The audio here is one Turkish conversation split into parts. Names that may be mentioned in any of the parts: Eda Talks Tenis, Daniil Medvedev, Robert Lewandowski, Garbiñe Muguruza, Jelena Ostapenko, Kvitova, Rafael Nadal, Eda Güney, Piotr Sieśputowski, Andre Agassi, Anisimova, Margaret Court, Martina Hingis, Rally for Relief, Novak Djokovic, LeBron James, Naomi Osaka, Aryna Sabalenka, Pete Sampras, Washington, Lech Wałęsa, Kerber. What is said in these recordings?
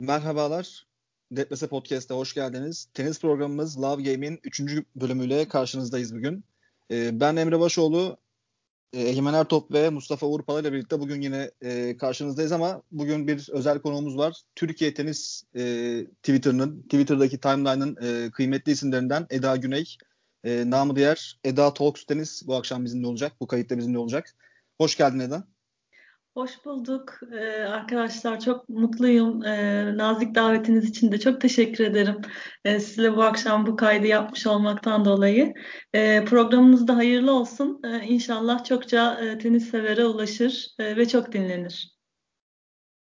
Merhabalar, DEPLESE Podcast'a hoş geldiniz. Tenis programımız Love Game'in 3. bölümüyle karşınızdayız bugün. Ben Emre Başoğlu, Eymen Ertop ve Mustafa Uğurpala ile birlikte bugün yine karşınızdayız ama bugün bir özel konuğumuz var. Türkiye Tenis Twitter'daki timeline'ın kıymetli isimlerinden Eda Güney, namı diğer Eda Talks Tenis bu akşam bizimle olacak, bu kayıtta bizimle olacak. Hoş geldin Eda. Hoş bulduk arkadaşlar. Çok mutluyum. Nazik davetiniz için de çok teşekkür ederim. Sizinle bu akşam bu kaydı yapmış olmaktan dolayı. Programınız da hayırlı olsun. İnşallah çokça tenis severe ulaşır ve çok dinlenir.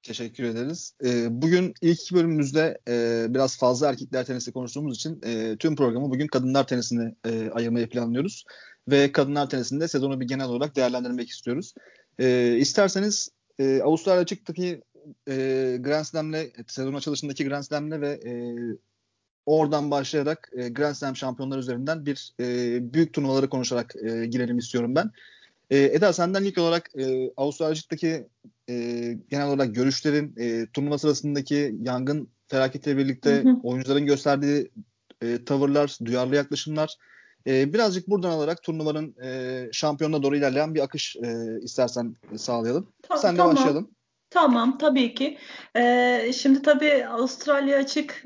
Teşekkür ederiz. Bugün ilk bölümümüzde biraz fazla erkekler tenisi konuştuğumuz için tüm programı bugün kadınlar tenisine ayırmayı planlıyoruz. Ve kadınlar tenisinde sezonu bir genel olarak değerlendirmek istiyoruz. İsterseniz Avustralya Açık'taki Grand Slam'le, sezon açılışındaki Grand Slam'le ve oradan başlayarak Grand Slam şampiyonları üzerinden bir büyük turnuvaları konuşarak girelim istiyorum ben. Eda, senden ilk olarak Avustralya Açık'taki genel olarak görüşlerin, turnuva sırasındaki yangın felaketiyle birlikte oyuncuların gösterdiği tavırlar, duyarlı yaklaşımlar, birazcık buradan alarak turnuvanın şampiyonuna doğru ilerleyen bir akış istersen sağlayalım. Senle başlayalım. Tamam, tabii ki. Şimdi tabii Avustralya Açık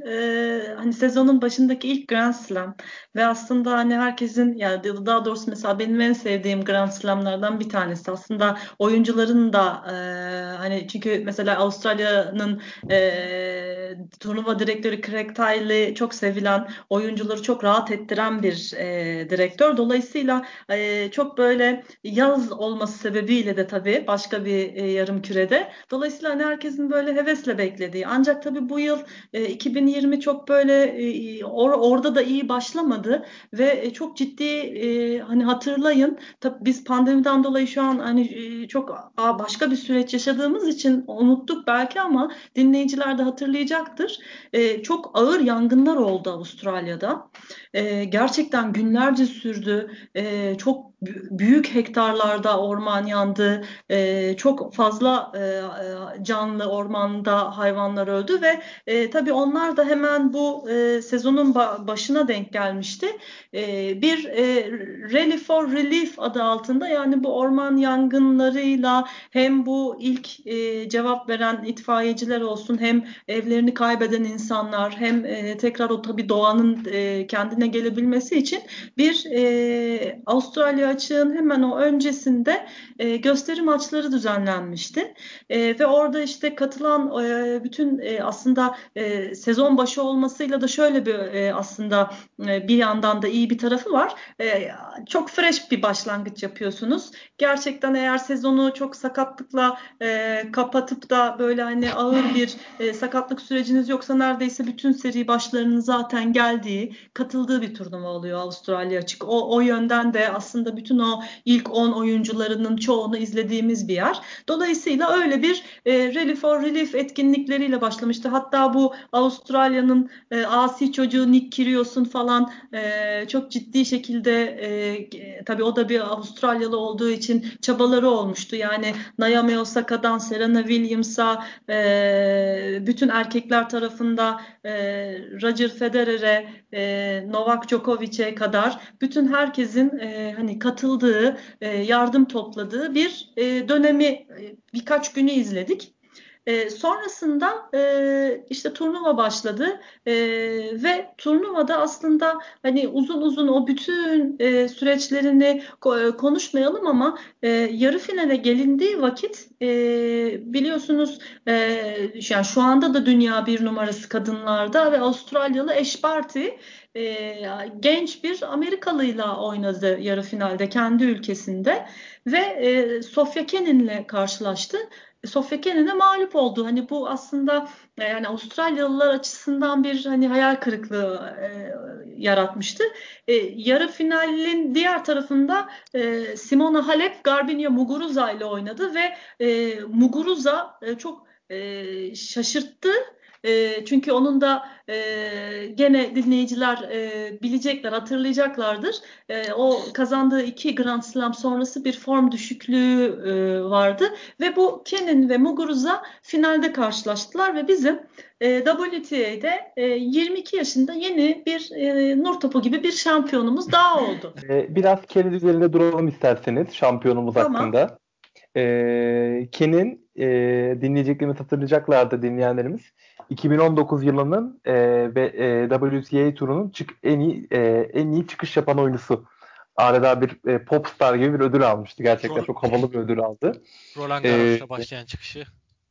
hani sezonun başındaki ilk Grand Slam ve aslında hani herkesin, yani daha doğrusu mesela benim en sevdiğim Grand Slam'lardan bir tanesi. Aslında oyuncuların da hani çünkü mesela Avustralya'nın turnuva direktörü Craig Tiley çok sevilen, oyuncuları çok rahat ettiren bir direktör. Dolayısıyla çok böyle yaz olması sebebiyle de tabii başka bir yarım kürede. Dolayısıyla hani herkesin böyle hevesle beklediği. Ancak tabii bu yıl 2020 çok böyle orada da iyi başlamadı ve çok ciddi hani hatırlayın tabii biz pandemiden dolayı şu an hani çok başka bir süreç yaşadığımız için unuttuk belki ama dinleyiciler de hatırlayacaktır. Çok ağır yangınlar oldu Avustralya'da. Gerçekten günlerce sürdü. Çok büyük hektarlarda orman yandı. Çok fazla canlı ormanda hayvanlar öldü ve tabii onlar da hemen bu sezonun başına denk gelmişti. Bir Rally for Relief adı altında, yani bu orman yangınlarıyla hem bu ilk cevap veren itfaiyeciler olsun, hem evlerini kaybeden insanlar, hem tekrar o tabii doğanın kendine gelebilmesi için bir Avustralya Açık'ın hemen o öncesinde gösteri maçları düzenlenmişti. Ve orada işte katılan bütün aslında sezon başı olmasıyla da şöyle bir aslında bir yandan da iyi bir tarafı var. Çok fresh bir başlangıç yapıyorsunuz. Gerçekten eğer sezonu çok sakatlıkla kapatıp da böyle hani ağır bir sakatlık süreciniz yoksa neredeyse bütün seri başlarının zaten geldiği, katıldığı bir turnuva oluyor Avustralya Açık. O yönden de aslında bütün o ilk 10 oyuncularının çoğunu izlediğimiz bir yer. Dolayısıyla öyle bir Rally for Relief etkinlikleriyle başlamıştı. Hatta bu Avustralya'nın asi çocuğu Nick Kyrgios'un falan çok ciddi şekilde tabii o da bir Avustralyalı olduğu için çabaları olmuştu. Yani Naomi Osaka'dan Serena Williams'a, bütün erkekler tarafında Roger Federer'e, Novak Djokovic'e kadar bütün herkesin hani katıldığı, yardım topladığı bir dönemi birkaç günü izledik. Sonrasında işte turnuva başladı ve turnuvada aslında hani uzun uzun o bütün süreçlerini konuşmayalım ama yarı finale gelindiği vakit biliyorsunuz yani şu anda da dünya bir numarası kadınlarda ve Avustralyalı Ash Barty genç bir Amerikalıyla oynadı yarı finalde kendi ülkesinde ve Sofia Kenin'le karşılaştı. Sofia Kenin'e mağlup oldu. Hani bu aslında yani Avustralyalılar açısından bir hani hayal kırıklığı yaratmıştı. Yarı finalin diğer tarafında Simona Halep Garbiñe Muguruza ile oynadı ve Muguruza çok şaşırttı. Çünkü onun da gene dinleyiciler bilecekler, hatırlayacaklardır. O kazandığı 2 Grand Slam sonrası bir form düşüklüğü vardı. Ve bu Kenin ve Muguruza finalde karşılaştılar ve bizim WTA'de 22 yaşında yeni bir nur topu gibi bir şampiyonumuz daha oldu. Biraz Kenin üzerinde duralım isterseniz şampiyonumuz hakkında. Kenin dinleyeceklerimiz hatırlayacaklardır dinleyenlerimiz. 2019 yılının WTA turunun en iyi çıkış yapan oyuncusu. Arada bir popstar gibi bir ödül almıştı. Gerçekten çok havalı bir ödül aldı. Roland Garros'ta başlayan çıkışı.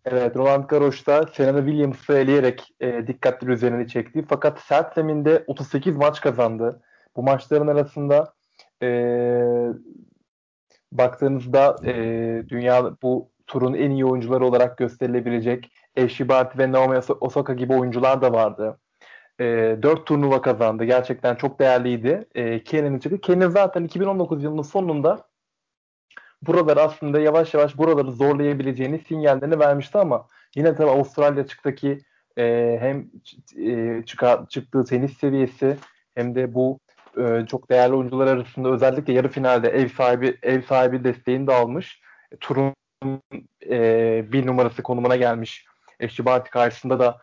Evet, Roland Garros'ta Serena Williams'ı eleyerek dikkatleri üzerine çekti. Fakat sert zeminde 38 maç kazandı. Bu maçların arasında baktığınızda dünya bu turun en iyi oyuncuları olarak gösterilebilecek Ash Barty ve Naomi Osaka gibi oyuncular da vardı. 4 turnuva kazandı. Gerçekten çok değerliydi. Kenin'in çıktı. Kenin zaten 2019 yılının sonunda buraları aslında yavaş yavaş buraları zorlayabileceğini sinyallerini vermişti ama yine tabii Avustralya Açık'taki hem çıktığı tenis seviyesi hem de bu çok değerli oyuncular arasında özellikle yarı finalde ev sahibi desteğini de almış. Turun bir numarası konumuna gelmiş. Ash Barty karşısında da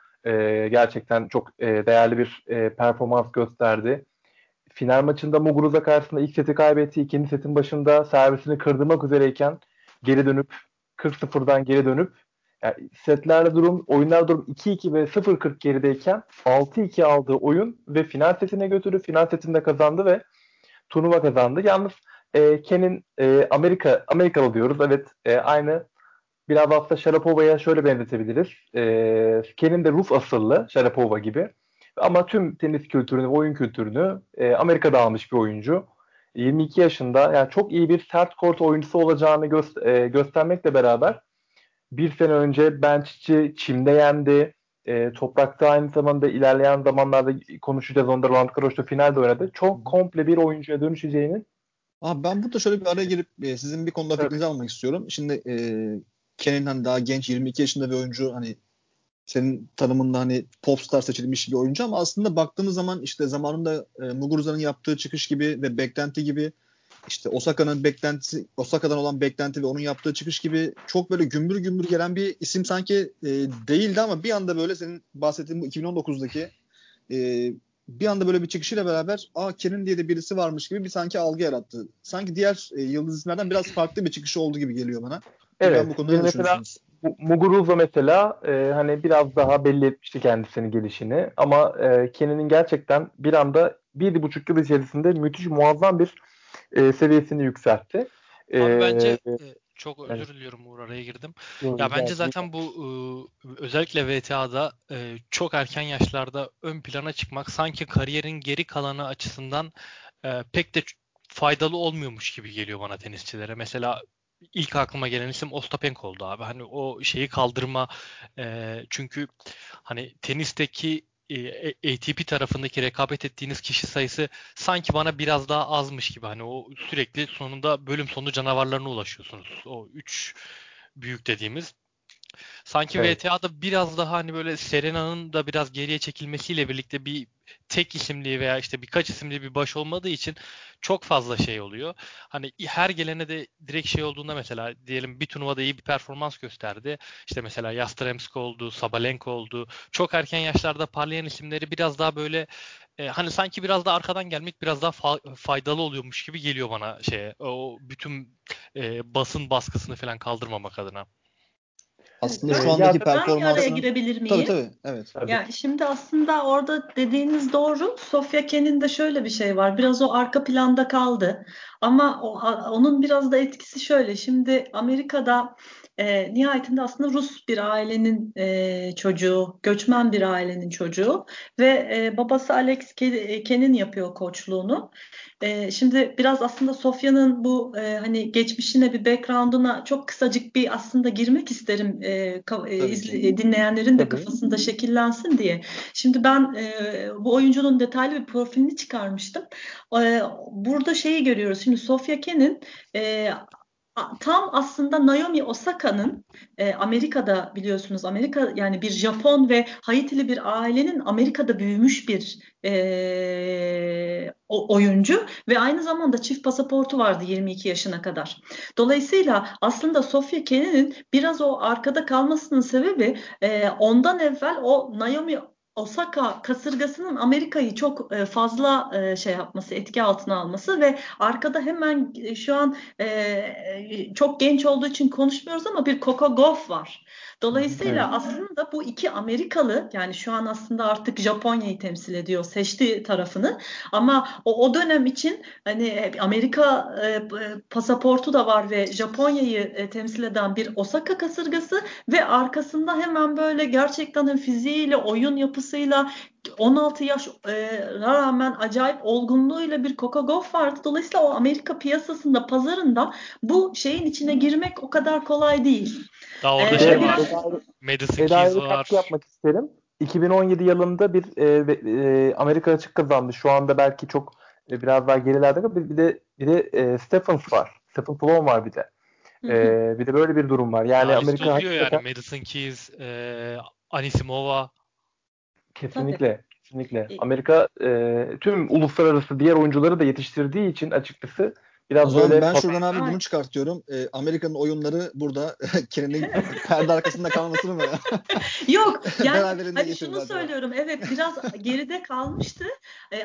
gerçekten çok değerli bir performans gösterdi. Final maçında Muguruza karşısında ilk seti kaybetti. İkinci setin başında servisini kırdırmak üzereyken geri dönüp 40-0'dan geri dönüp yani setlerde oyunlar 2-2 ve 0-40 gerideyken 6-2 aldığı oyun ve final setine götürdü. Final setinde kazandı ve turnuva kazandı. Yalnız Kenin Amerikalı diyoruz. Evet, aynı biraz aslında Sharapova'ya şöyle benzetebiliriz. Kenin de Rus asıllı Sharapova gibi. Ama tüm tenis kültürünü ve oyun kültürünü Amerika'da almış bir oyuncu. 22 yaşında yani çok iyi bir sert kort oyuncusu olacağını göstermekle beraber bir sene önce benchçi çimde yendi. Toprakta aynı zamanda ilerleyen zamanlarda konuşacağız. Onda Roland Garros'ta finalde oynadı. Çok komple bir oyuncuya dönüşeceğinin. Abi ben burada şöyle bir araya girip sizin bir konuda fikrinizi almak istiyorum. Şimdi Kenin hani daha genç 22 yaşında bir oyuncu hani senin tanımında hani popstar seçilmiş bir oyuncu ama aslında baktığımız zaman işte zamanında Muguruza'nın yaptığı çıkış gibi ve beklenti gibi işte Osaka'dan olan beklenti ve onun yaptığı çıkış gibi çok böyle gümbür gümbür gelen bir isim sanki değildi ama bir anda böyle senin bahsettiğin bu 2019'daki bir anda böyle bir çıkışıyla beraber Kenin diye de birisi varmış gibi bir sanki algı yarattı. Sanki diğer yıldız isimlerden biraz farklı bir çıkışı olduğu gibi geliyor bana. Evet. Ben bu konuda ne düşünüyorsunuz? Muguruza mesela hani biraz daha belli etmişti kendisinin gelişini ama Kenin'in gerçekten bir anda 1,5 yıl içerisinde müthiş muazzam bir seviyesini yükseltti. Abi bence çok özür diliyorum Uğur, araya girdim. Ya bence zaten bu özellikle WTA'da çok erken yaşlarda ön plana çıkmak sanki kariyerin geri kalanı açısından pek de faydalı olmuyormuş gibi geliyor bana tenisçilere. Mesela İlk aklıma gelen isim Ostapenko oldu abi. Hani o şeyi kaldırma çünkü hani tenisteki ATP tarafındaki rekabet ettiğiniz kişi sayısı sanki bana biraz daha azmış gibi. Hani o sürekli sonunda bölüm sonu canavarlarına ulaşıyorsunuz. O 3 büyük dediğimiz. Sanki evet. WTA'da biraz daha hani böyle Serena'nın da biraz geriye çekilmesiyle birlikte bir tek isimli veya işte birkaç isimli bir baş olmadığı için çok fazla şey oluyor. Hani her gelene de direkt şey olduğunda mesela diyelim bir turnuvada iyi bir performans gösterdi. İşte mesela Yastremska oldu, Sabalenka oldu. Çok erken yaşlarda parlayan isimleri biraz daha böyle hani sanki biraz daha arkadan gelmek biraz daha faydalı oluyormuş gibi geliyor bana o bütün basın baskısını falan kaldırmamak adına. Aslında şu andaki performansını... Ben araya girebilir miyim? Tabii. Evet. Tabii. Yani şimdi aslında orada dediğiniz doğru. Sofia Kenin'de şöyle bir şey var. Biraz o arka planda kaldı. Ama onun biraz da etkisi şöyle. Şimdi Amerika'da nihayetinde aslında Rus bir ailenin çocuğu, göçmen bir ailenin çocuğu ve babası Alex Kenin yapıyor koçluğunu. Şimdi biraz aslında Sofia'nın bu hani geçmişine bir background'una çok kısacık bir aslında girmek isterim dinleyenlerin de kafasında şekillensin diye. Şimdi ben bu oyuncunun detaylı bir profilini çıkarmıştım. Burada şeyi görüyoruz. Şimdi Sofia Kenin tam aslında Naomi Osaka'nın Amerika'da, biliyorsunuz Amerika, yani bir Japon ve Haitili bir ailenin Amerika'da büyümüş bir oyuncu ve aynı zamanda çift pasaportu vardı 22 yaşına kadar. Dolayısıyla aslında Sofia Kenin'in biraz o arkada kalmasının sebebi ondan evvel o Naomi Osaka kasırgasının Amerika'yı çok fazla yapması, etki altına alması ve arkada hemen şu an çok genç olduğu için konuşmuyoruz ama bir Coco Gauff var. Dolayısıyla evet, aslında bu iki Amerikalı, yani şu an aslında artık Japonya'yı temsil ediyor, seçtiği tarafını, ama o dönem için hani Amerika pasaportu da var ve Japonya'yı temsil eden bir Osaka kasırgası ve arkasında hemen böyle gerçekten fiziğiyle, oyun yapısıyla, 16 yaşa rağmen acayip olgunluğuyla bir Coco Gauff vardı. Dolayısıyla o Amerika piyasasında, pazarında bu şeyin içine girmek o kadar kolay değil. Daha orada Madison Keys var. Yapmak isterim. 2017 yılında bir Amerika Açık kazandı. Şu anda belki çok biraz daha gerilerde, ama bir de Stephens var. Stephens Sloane var bir de. Bir de böyle bir durum var. Yani ya, Amerika Açık. Yani Madison Keys, Anisimova. Kesinlikle, kesinlikle. Amerika tüm uluslararası diğer oyuncuları da yetiştirdiği için açıkçası biraz böyle... Ben şuradan abi bunu çıkartıyorum. Amerika'nın oyunları burada Kenin'in perde arkasında kalmasını mı? Yok. Yani hani şunu söylüyorum. Evet, biraz geride kalmıştı.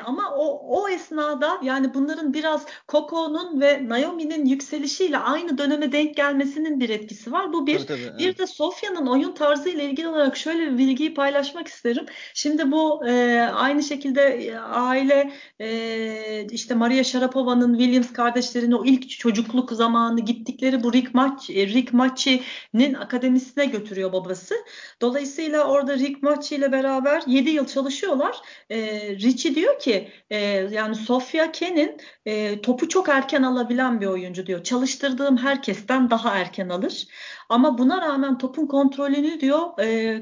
Ama o esnada, yani bunların biraz Coco'nun ve Naomi'nin yükselişiyle aynı döneme denk gelmesinin bir etkisi var. Bu bir. Tabii, bir evet. De Sofia'nın oyun tarzı ile ilgili olarak şöyle bir bilgiyi paylaşmak isterim. Şimdi bu aynı şekilde aile işte Maria Sharapova'nın, Williams kardeş o ilk çocukluk zamanı gittikleri bu Rick Machi'nin akademisine götürüyor babası. Dolayısıyla orada Rick Machi ile beraber 7 yıl çalışıyorlar. Richie diyor ki yani Sofia Kenin topu çok erken alabilen bir oyuncu diyor. Çalıştırdığım herkesten daha erken alır. Ama buna rağmen topun kontrolünü diyor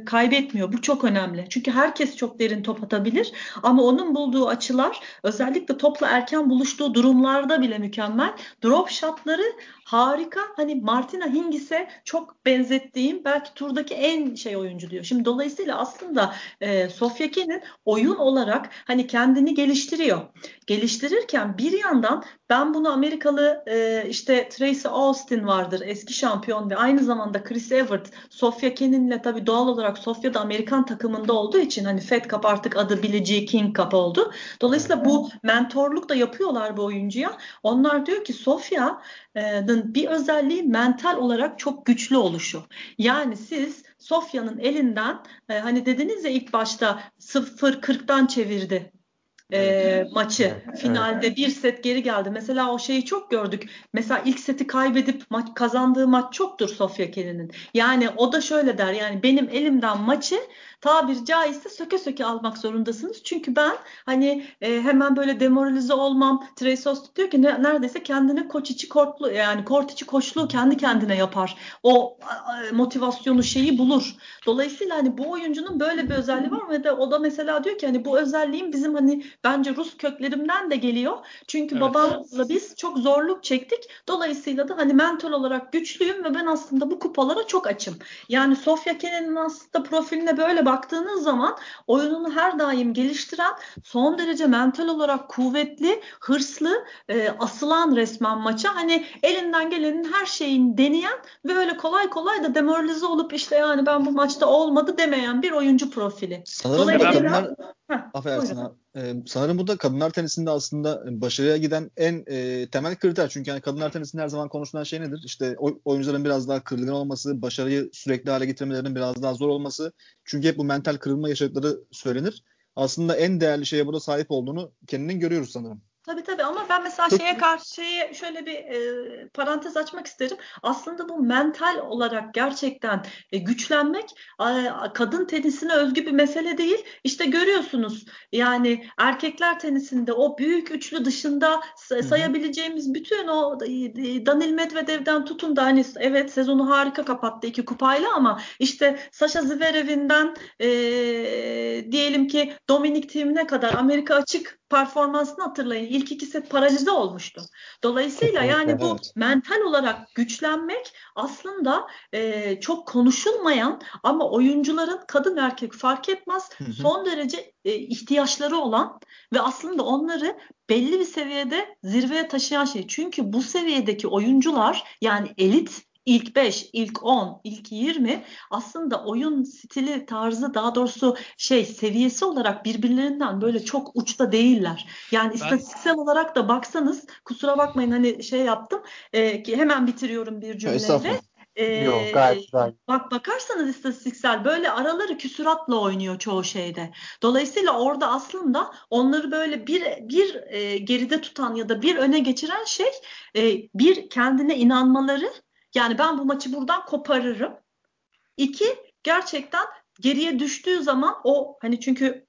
kaybetmiyor. Bu çok önemli. Çünkü herkes çok derin top atabilir. Ama onun bulduğu açılar, özellikle topla erken buluştuğu durumlarda bile mükemmel. Drop shotları harika. Hani Martina Hingis'e çok benzettiğim belki turdaki en oyuncu diyor. Şimdi dolayısıyla aslında Sofia Kenin oyun olarak hani kendini geliştiriyor. Geliştirirken bir yandan ben bunu Amerikalı işte Tracy Austin vardır, eski şampiyon ve aynı zamanda Chris Evert, Sofia Kenin'le tabii doğal olarak Sofia da Amerikan takımında olduğu için hani Fed Cup artık adı Billie Jean King Cup oldu. Dolayısıyla bu mentorluk da yapıyorlar bu oyuncuya. Onlar diyor ki Sofia'nın bir özelliği mental olarak çok güçlü oluşu. Yani siz Sofia'nın elinden hani dediniz ya ilk başta 0-40'dan çevirdi maçı. Finalde bir set geri geldi. Mesela o şeyi çok gördük. Mesela ilk seti kaybedip kazandığı maç çoktur Sofia Kenin'in. Yani o da şöyle der, yani benim elimden maçı tabiri caizse söke söke almak zorundasınız. Çünkü ben hani hemen böyle demoralize olmam. Tracy Austin diyor ki neredeyse kendine kort içi koçluğu kendi kendine yapar. O motivasyonu bulur. Dolayısıyla hani bu oyuncunun böyle bir özelliği var ve de o da mesela diyor ki hani bu özelliğim bizim hani bence Rus köklerimden de geliyor. Çünkü babamla biz çok zorluk çektik. Dolayısıyla da hani mental olarak güçlüyüm ve ben aslında bu kupalara çok açım. Yani Sofia Kenin'in aslında profiline böyle baktığınız zaman oyununu her daim geliştiren, son derece mental olarak kuvvetli, hırslı, asılan resmen maça. Hani elinden gelenin her şeyini deneyen ve öyle kolay kolay da demoralize olup yani ben bu maçta olmadı demeyen bir oyuncu profili. Sanırım bu da kadınlar tenisinde aslında başarıya giden en temel kriter. Çünkü yani kadınlar tenisinde her zaman konuşulan şey nedir? İşte oyuncuların biraz daha kırılgan olması, başarıyı sürekli hale getirmelerinin biraz daha zor olması. Çünkü hep bu mental kırılma yaşadıkları söylenir. Aslında en değerli şeye burada sahip olduğunu kendinin görüyoruz sanırım. Tabii ama ben mesela şeye şöyle bir parantez açmak isterim. Aslında bu mental olarak gerçekten güçlenmek kadın tenisine özgü bir mesele değil. İşte görüyorsunuz yani erkekler tenisinde o büyük üçlü dışında sayabileceğimiz bütün o Daniil Medvedev'den tutun da hani evet sezonu harika kapattı 2 kupayla ama işte Sasha Zverev'inden diyelim ki Dominic Thiem'e kadar Amerika Açık performansını hatırlayın. İlk iki set paralize olmuştu. Dolayısıyla yani bu mental olarak güçlenmek aslında çok konuşulmayan ama oyuncuların kadın erkek fark etmez son derece ihtiyaçları olan ve aslında onları belli bir seviyede zirveye taşıyan şey. Çünkü bu seviyedeki oyuncular yani elit İlk 5, ilk 10, ilk 20 aslında oyun stili, tarzı, daha doğrusu seviyesi olarak birbirlerinden böyle çok uçta değiller. Yani istatistiksel olarak da baksanız, kusura bakmayın hani yaptım ki hemen bitiriyorum bir cümleyle. Yok, gayet. Bakarsanız istatistiksel böyle araları küsuratla oynuyor çoğu şeyde. Dolayısıyla orada aslında onları böyle bir geride tutan ya da bir öne geçiren şey bir kendine inanmaları. Yani ben bu maçı buradan koparırım. 2, gerçekten geriye düştüğü zaman o çünkü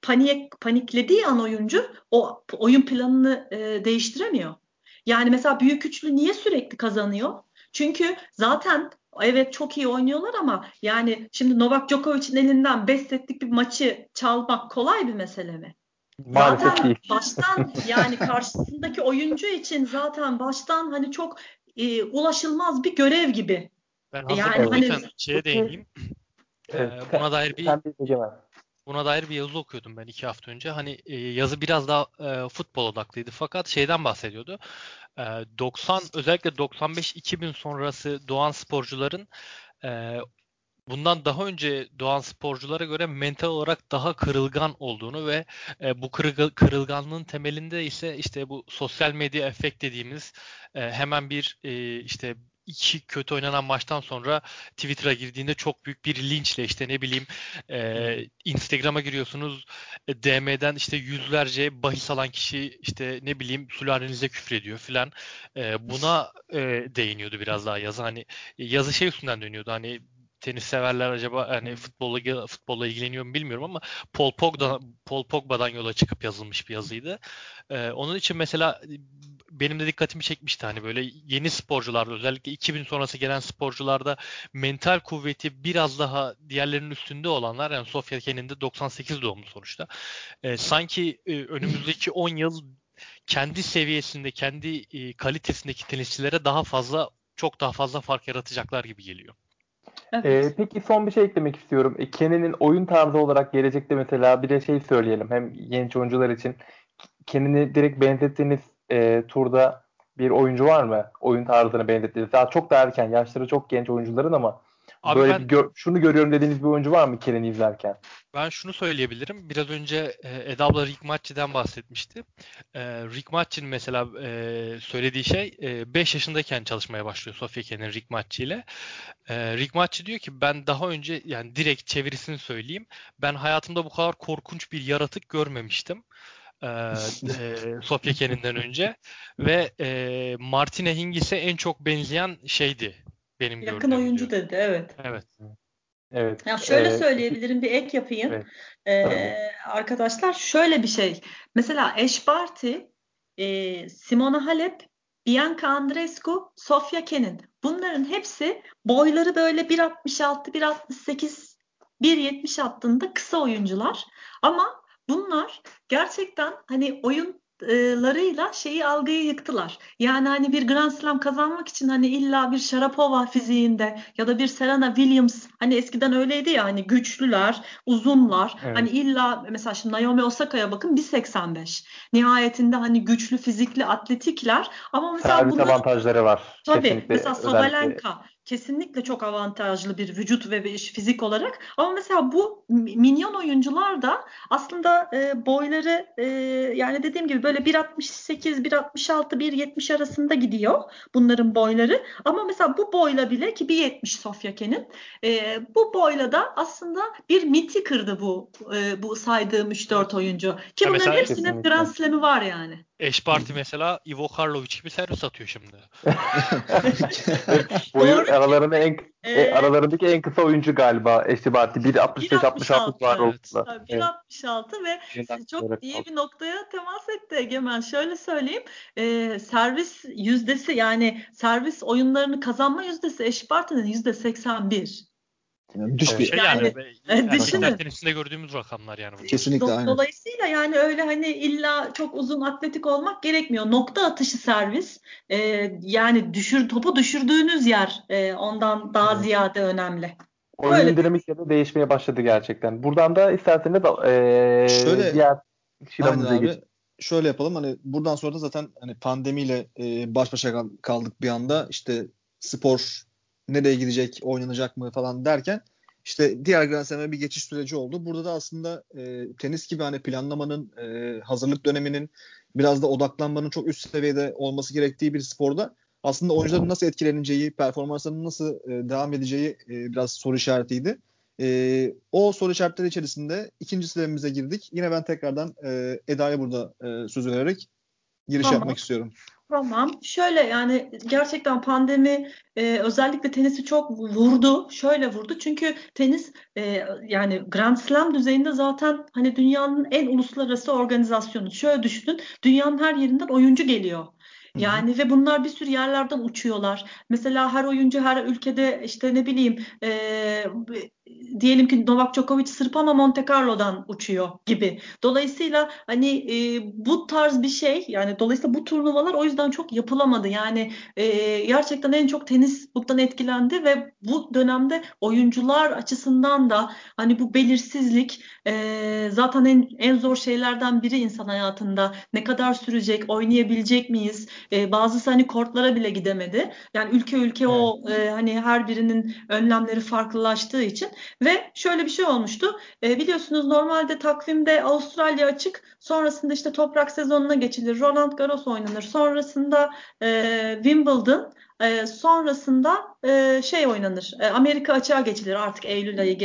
paniklediği an oyuncu o oyun planını değiştiremiyor. Yani mesela büyük üçlü niye sürekli kazanıyor? Çünkü zaten evet çok iyi oynuyorlar ama yani şimdi Novak Djokovic'in elinden 5 setlik bir maçı çalmak kolay bir mesele mi? Maalesef zaten değil. Baştan yani karşısındaki oyuncu için zaten baştan çok ulaşılmaz bir görev gibi. Ben değineyim. Evet. Buna dair bir yazı okuyordum ben 2 hafta önce. Yazı biraz daha futbol odaklıydı fakat bahsediyordu. 90 özellikle 95-2000 sonrası doğan sporcuların bundan daha önce doğan sporculara göre mental olarak daha kırılgan olduğunu ve bu kırılganlığın temelinde ise bu sosyal medya efekt dediğimiz hemen bir 2 kötü oynanan maçtan sonra Twitter'a girdiğinde çok büyük bir linçle Instagram'a giriyorsunuz DM'den yüzlerce bahis alan kişi sülalenize küfrediyor filan buna değiniyordu biraz daha yazı yazı üstünden dönüyordu tenis severler acaba futbolla ilgileniyor mu bilmiyorum ama Paul Pogba'dan yola çıkıp yazılmış bir yazıydı. Onun için mesela benim de dikkatimi çekmişti böyle yeni sporcularda özellikle 2000 sonrası gelen sporcularda mental kuvveti biraz daha diğerlerinin üstünde olanlar Sofia Kenin de 98 doğumlu sonuçta. Sanki önümüzdeki 10 yıl kendi seviyesinde, kendi kalitesindeki tenisçilere çok daha fazla fark yaratacaklar gibi geliyor. Evet. Peki son bir şey eklemek istiyorum. Kenin'in oyun tarzı olarak gelecekte mesela bir de söyleyelim hem genç oyuncular için. Kenin'i direkt benzettiğiniz turda bir oyuncu var mı? Oyun tarzını benzettiğiniz. Daha çok da erken. Yaşları çok genç oyuncuların ama abi böyle şunu görüyorum dediğiniz bir oyuncu var mı Kenin'i izlerken? Ben şunu söyleyebilirim. Biraz önce Eda abla Rick Matchi'den bahsetmişti. Rick Matchi'nin mesela söylediği 5 yaşındayken çalışmaya başlıyor Sofia Kenin Rick Matchi ile. Rick Matchi diyor ki ben daha önce direkt çevirisini söyleyeyim. Ben hayatımda bu kadar korkunç bir yaratık görmemiştim. Sofia Kenin'den önce. Ve Martina Hingis'e en çok benzeyen şeydi. Benim yakın oyuncu diyor. Dedi. Evet. Evet. Ya şöyle söyleyebilirim, bir ek yapayım. Evet. Arkadaşlar şöyle bir şey. Mesela Ash Barty, Simona Halep, Bianca Andreescu, Sofia Kenin. Bunların hepsi boyları böyle 1.66, 1.68, 1.70 hattında kısa oyuncular. Ama bunlar gerçekten oyunlarıyla algıyı yıktılar. Yani bir Grand Slam kazanmak için illa bir Sharapova fiziğinde ya da bir Serena Williams eskiden öyleydi ya güçlüler, uzunlar. Evet. İlla mesela şimdi Naomi Osaka'ya bakın 1.85. Nihayetinde güçlü, fizikli, atletikler ama mesela sabit bunların avantajları var. Tabii. Kesinlikle, mesela Sabalenka kesinlikle çok avantajlı bir vücut ve bir fizik olarak. Ama mesela bu minyon oyuncular da aslında boyları dediğim gibi böyle 1.68, 1.66, 1.70 arasında gidiyor bunların boyları. Ama mesela bu boyla bile ki 1.70 Sofia Kenin bu boyla da aslında bir miti kırdı bu saydığım 3-4 oyuncu. Ki bunların hepsinin Grand Slam'ı var . Ash Barty mesela Ivo Karlovic gibi servis atıyor şimdi. Boyu aralarındaki en kısa oyuncu galiba Ash Barty. 1.65-1.66 var oldu. 1.66 ve çok iyi bir noktaya temas etti Egemen. Şöyle söyleyeyim. Servis yüzdesi servis oyunlarını kazanma yüzdesi Ash Barty'nin %81. Yani düş bir yani düşünün. Tenisinde gördüğümüz rakamlar yani. Bu kesinlikle aynı. Dolayısıyla yani öyle hani illa çok uzun atletik olmak gerekmiyor. Nokta atışı servis yani topu düşürdüğünüz yer ondan daha ziyade önemli. Oyunun dinamikleri değişmeye başladı gerçekten. Buradan da isterseniz diğer şiramıza geçelim. Şöyle yapalım, hani buradan sonra da zaten hani pandemiyle baş başa kaldık bir anda, işte spor nereye gidecek, oynanacak mı falan derken işte diğer Grand Slam'e bir geçiş süreci oldu. Burada da aslında tenis gibi hani planlamanın, hazırlık döneminin, biraz da odaklanmanın çok üst seviyede olması gerektiği bir sporda aslında oyuncuların nasıl etkileneceği, performanslarının nasıl devam edeceği biraz soru işaretiydi. O soru işaretleri içerisinde ikinci slam'imize girdik. Yine ben tekrardan Eda'ya burada sözü vererek giriş yapmak istiyorum. Tamam. Şöyle yani gerçekten pandemi özellikle tenisi çok vurdu. Şöyle vurdu çünkü tenis yani Grand Slam düzeyinde zaten hani dünyanın en uluslararası organizasyonu. Şöyle düşünün, dünyanın her yerinden oyuncu geliyor. Yani ve bunlar bir sürü yerlerden uçuyorlar. Mesela her oyuncu her ülkede işte ne bileyim diyelim ki Novak Djokovic Sırp ama Monte Carlo'dan uçuyor gibi. Dolayısıyla hani bu tarz bir şey yani dolayısıyla bu turnuvalar o yüzden çok yapılamadı. Yani gerçekten en çok tenis bundan etkilendi ve bu dönemde oyuncular açısından da hani bu belirsizlik zaten en zor şeylerden biri insan hayatında. Ne kadar sürecek, oynayabilecek miyiz? Bazısı hani kortlara bile gidemedi. Yani ülke evet. Hani her birinin önlemleri farklılaştığı için. Ve şöyle bir şey olmuştu. Biliyorsunuz normalde takvimde Avustralya Açık, sonrasında işte toprak sezonuna geçilir. Roland Garros oynanır. Sonrasında Wimbledon, sonrasında oynanır. Amerika Açık'a geçilir artık Eylül ayı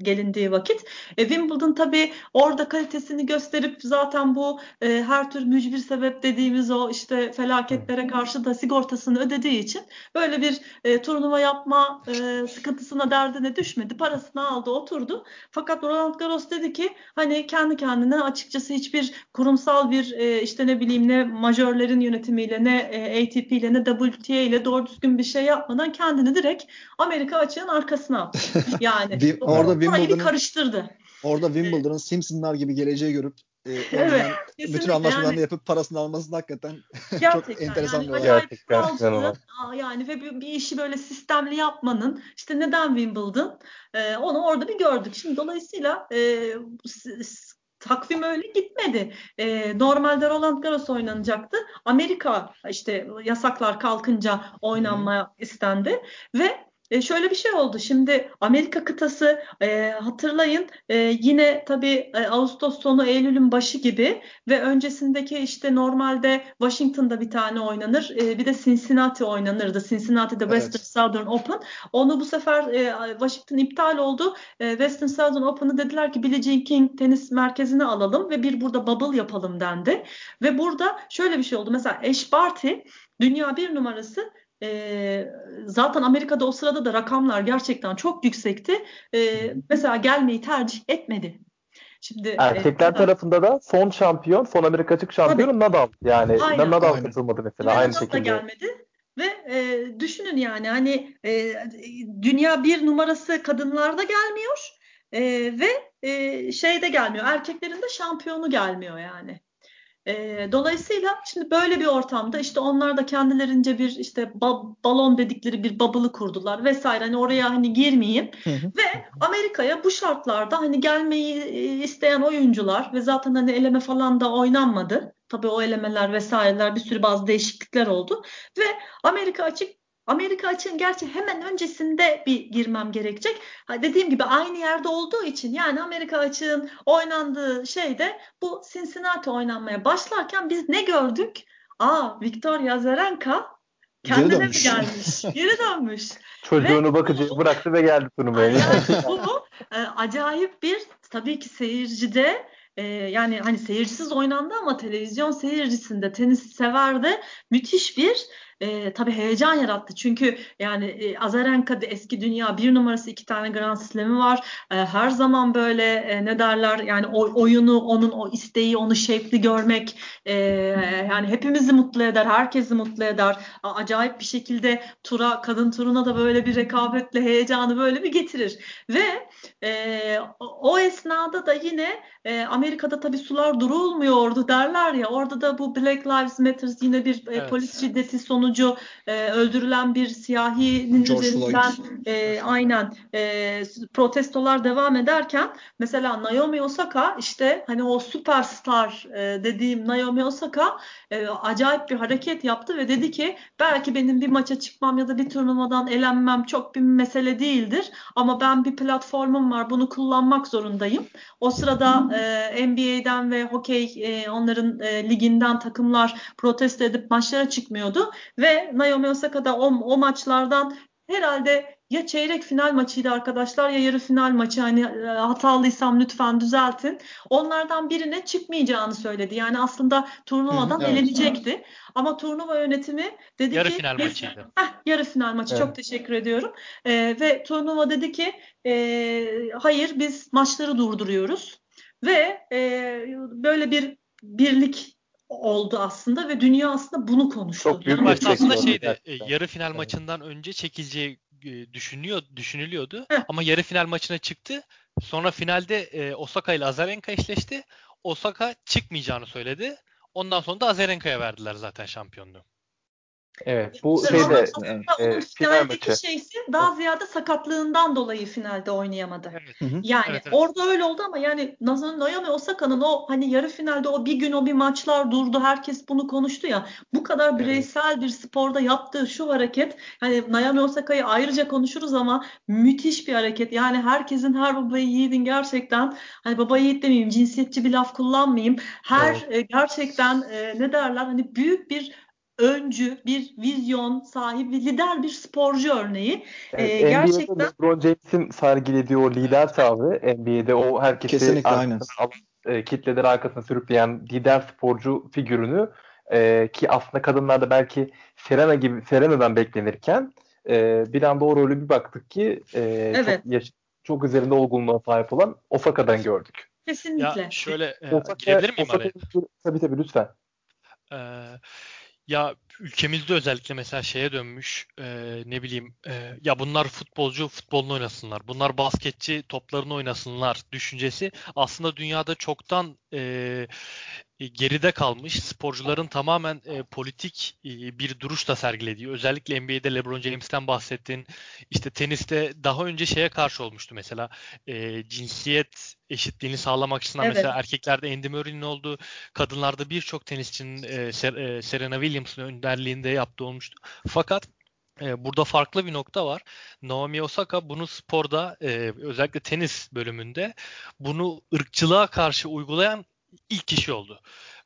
gelindiği vakit. Wimbledon tabii orada kalitesini gösterip zaten bu her tür mücbir sebep dediğimiz o işte felaketlere karşı da sigortasını ödediği için böyle bir turnuva yapma sıkıntısına, derdine düşmedi. Parasını aldı, oturdu. Fakat Roland Garros dedi ki hani kendi kendine açıkçası hiçbir kurumsal bir işte ne bileyim ne majörlerin yönetimiyle ne ATP ile ne WTA ile doğru düzgün bir şey yapmadan kendini direkt Amerika Açığın arkasına attı. Yani orada Wimbledon'ın Simpsonlar gibi geleceği görüp evet, bütün anlaşmalarını yapıp parasını alması da hakikaten çok enteresan bir olay. Gerçekten. Yani ve bir işi böyle sistemli yapmanın işte neden Wimbledon onu orada bir gördük. Şimdi dolayısıyla takvim öyle gitmedi. Normalde Roland Garros oynanacaktı. Amerika işte yasaklar kalkınca oynanmaya istendi ve şöyle bir şey oldu. Şimdi Amerika kıtası hatırlayın yine tabii Ağustos sonu Eylül'ün başı gibi ve öncesindeki işte normalde Washington'da bir tane oynanır. Bir de Cincinnati oynanırdı. Cincinnati'de Western Southern Open. Onu bu sefer Washington iptal oldu. Western Southern Open'ı dediler ki Billie Jean King tenis merkezine alalım ve bir burada bubble yapalım dendi. Ve burada şöyle bir şey oldu. Mesela Ash Barty dünya 1 numarası. Zaten Amerika'da o sırada da rakamlar gerçekten çok yüksekti. Mesela gelmeyi tercih etmedi. Şimdi erkekler tarafında da son şampiyon, son Amerika Açık şampiyonu Nadal. Yani Nadal katılmadı mesela aynı şekilde. Nadal da gelmedi. Ve düşünün yani hani dünya 1 numarası kadınlarda gelmiyor ve şeyde gelmiyor. Erkeklerin de şampiyonu gelmiyor yani. Dolayısıyla şimdi böyle bir ortamda işte onlar da kendilerince bir işte balon dedikleri bir bubble'ı kurdular vesaire, hani oraya hani girmeyeyim ve Amerika'ya bu şartlarda hani gelmeyi isteyen oyuncular ve zaten hani eleme falan da oynanmadı. Tabii o elemeler vesaireler bir sürü bazı değişiklikler oldu ve Amerika Açık'ın gerçi hemen öncesinde bir girmem gerekecek. Dediğim gibi aynı yerde olduğu için yani Amerika Açık'ın oynandığı şeyde bu Cincinnati oynanmaya başlarken biz ne gördük? Victoria Azarenka kendine mi gelmiş? Geri dönmüş. Çocuğunu bakıcı bıraktı ve geldi turnuvaya. Yani bu acayip bir tabii ki seyircide yani hani seyircisiz oynandı ama televizyon seyircisinde tenis severde müthiş bir tabii heyecan yarattı. Çünkü yani Azarenka'da eski dünya 1 numarası, 2 tane Grand Slam'i var. Her zaman böyle ne derler yani oyunu, onun o isteği, onu şevkli görmek yani hepimizi mutlu eder, herkesi mutlu eder. Acayip bir şekilde tura, kadın turuna da böyle bir rekabetle heyecanı böyle bir getirir. Ve o esnada da yine Amerika'da tabii sular durulmuyordu derler ya, orada da bu Black Lives Matter yine bir polis şiddeti sonucu öldürülen bir siyahinin üzerinden aynen protestolar devam ederken mesela Naomi Osaka, işte hani o süperstar dediğim Naomi Osaka acayip bir hareket yaptı ve dedi ki belki benim bir maça çıkmam ya da bir turnuvadan elenmem çok bir mesele değildir ama ben bir platformum var, bunu kullanmak zorundayım. O sırada NBA'den ve hokey onların liginden takımlar protesto edip maçlara çıkmıyordu ve Naomi Osaka'da o maçlardan herhalde ya çeyrek final maçıydı arkadaşlar ya yarı final maçı, hani hatalıysam lütfen düzeltin. Onlardan birine çıkmayacağını söyledi. Yani aslında turnuvadan elenecekti. Evet. Ama turnuva yönetimi dedi yarı ki... Yarı final maçıydı. Yarı final maçı, evet. Çok teşekkür ediyorum. Ve turnuva dedi ki hayır, biz maçları durduruyoruz. Ve böyle bir birlik oldu aslında ve dünya aslında bunu konuştu. Başta aslında şeydi, yarı final maçından önce çekileceği düşünülüyordu. Ama yarı final maçına çıktı. Sonra finalde Osaka ile Azarenka eşleşti. Osaka çıkmayacağını söyledi. Ondan sonra da Azarenka'ya verdiler zaten şampiyonluğu. Evet, bu şeyde finaldeki şeysi daha ziyade sakatlığından dolayı finalde oynayamadı. Evet. Yani evet. Orada öyle oldu ama yani Naomi Osaka'nın o hani yarı finalde o bir gün o bir maçlar durdu, herkes bunu konuştu ya, bu kadar bireysel bir sporda yaptığı şu hareket, hani Naomi Osaka'yı ayrıca konuşuruz ama müthiş bir hareket. Yani herkesin, her baba yiğidin gerçekten, hani baba yiğit demeyeyim, cinsiyetçi bir laf kullanmayayım, gerçekten ne derler hani büyük bir öncü, bir vizyon sahibi, lider bir sporcu örneği. Evet, gerçekten LeBron James'in sergilediği o lider tavrı, NBA'de o herkesi kitleleri arkasına sürükleyen lider sporcu figürünü ki aslında kadınlarda belki Serena'dan beklenirken bir anda o rolü bir baktık ki çok üzerinde olgunluğa sahip olan Osaka'dan gördük. Kesinlikle. Ya şöyle girebilir miyim araya? Tabii lütfen. Ya ülkemizde özellikle mesela şeye dönmüş, ne bileyim, ya bunlar futbolcu, futbolunu oynasınlar, bunlar basketçi, toplarını oynasınlar düşüncesi aslında dünyada çoktan geride kalmış. Sporcuların tamamen politik bir duruş da sergilediği, özellikle NBA'de LeBron James'ten bahsettin, işte teniste daha önce şeye karşı olmuştu mesela, cinsiyet eşitliğini sağlamak açısından mesela erkeklerde Andy Murray'nin olduğu, kadınlarda birçok tenisçinin Serena Williams'ın önderliğinde yaptığı olmuştu. Fakat burada farklı bir nokta var. Naomi Osaka bunu sporda özellikle tenis bölümünde bunu ırkçılığa karşı uygulayan ilk kişi oldu.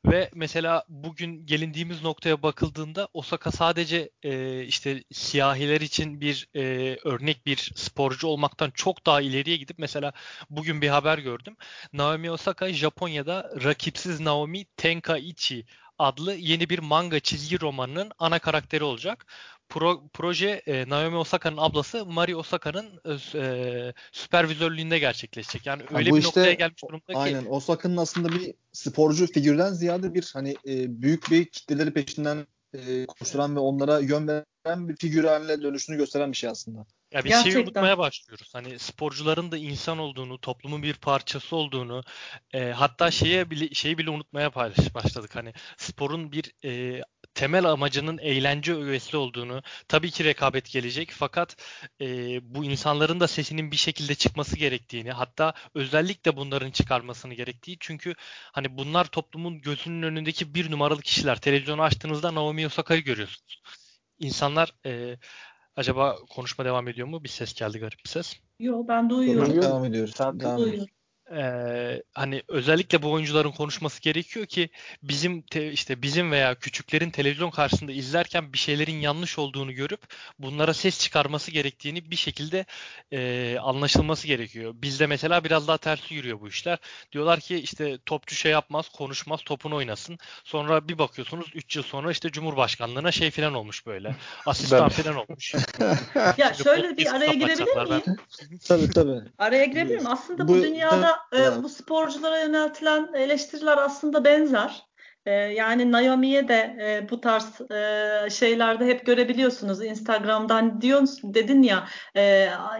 Ve mesela bugün gelindiğimiz noktaya bakıldığında Osaka sadece işte siyahiler için bir örnek bir sporcu olmaktan çok daha ileriye gidip, mesela bugün bir haber gördüm. Naomi Osaka Japonya'da rakipsiz Naomi Tenkaichi adlı yeni bir manga çizgi romanının ana karakteri olacak. Proje Naomi Osaka'nın ablası Maria Osaka'nın süpervizörlüğünde gerçekleşecek. Yani öyle bir noktaya gelmiş durumda ki. Aynen, Osaka'nın aslında bir sporcu figürden ziyade bir hani büyük bir kitleleri peşinden koşturan ve onlara yön veren bir figür haline dönüşünü gösteren bir şey aslında. Ya bir şeyi unutmaya başlıyoruz. Hani sporcuların da insan olduğunu, toplumun bir parçası olduğunu, hatta şeyi bile unutmaya başladık. Hani sporun bir temel amacının eğlence öğesi olduğunu, tabii ki rekabet gelecek fakat bu insanların da sesinin bir şekilde çıkması gerektiğini, hatta özellikle bunların çıkarmasını gerektiği, çünkü hani bunlar toplumun gözünün önündeki 1 numaralı kişiler. Televizyonu açtığınızda Naomi Osaka'yı görüyorsunuz. İnsanlar acaba konuşma devam ediyor mu? Bir ses geldi, garip bir ses. Yok, ben duyuyorum. Devam ediyoruz. Tamam. hani özellikle bu oyuncuların konuşması gerekiyor ki bizim veya küçüklerin televizyon karşısında izlerken bir şeylerin yanlış olduğunu görüp bunlara ses çıkarması gerektiğini bir şekilde anlaşılması gerekiyor. Bizde mesela biraz daha tersi yürüyor bu işler. Diyorlar ki topçu şey yapmaz, konuşmaz, topunu oynasın. Sonra bir bakıyorsunuz 3 yıl sonra Cumhurbaşkanlığına şey filan olmuş böyle. Asistan filan olmuş. Ya şöyle bir araya girebilir miyim? Tabii. Araya girebilir miyim? Aslında bu dünyada bu sporculara yöneltilen eleştiriler aslında benzer. Yani Naomi'ye de bu tarz şeylerde hep görebiliyorsunuz. Instagram'dan dedin ya,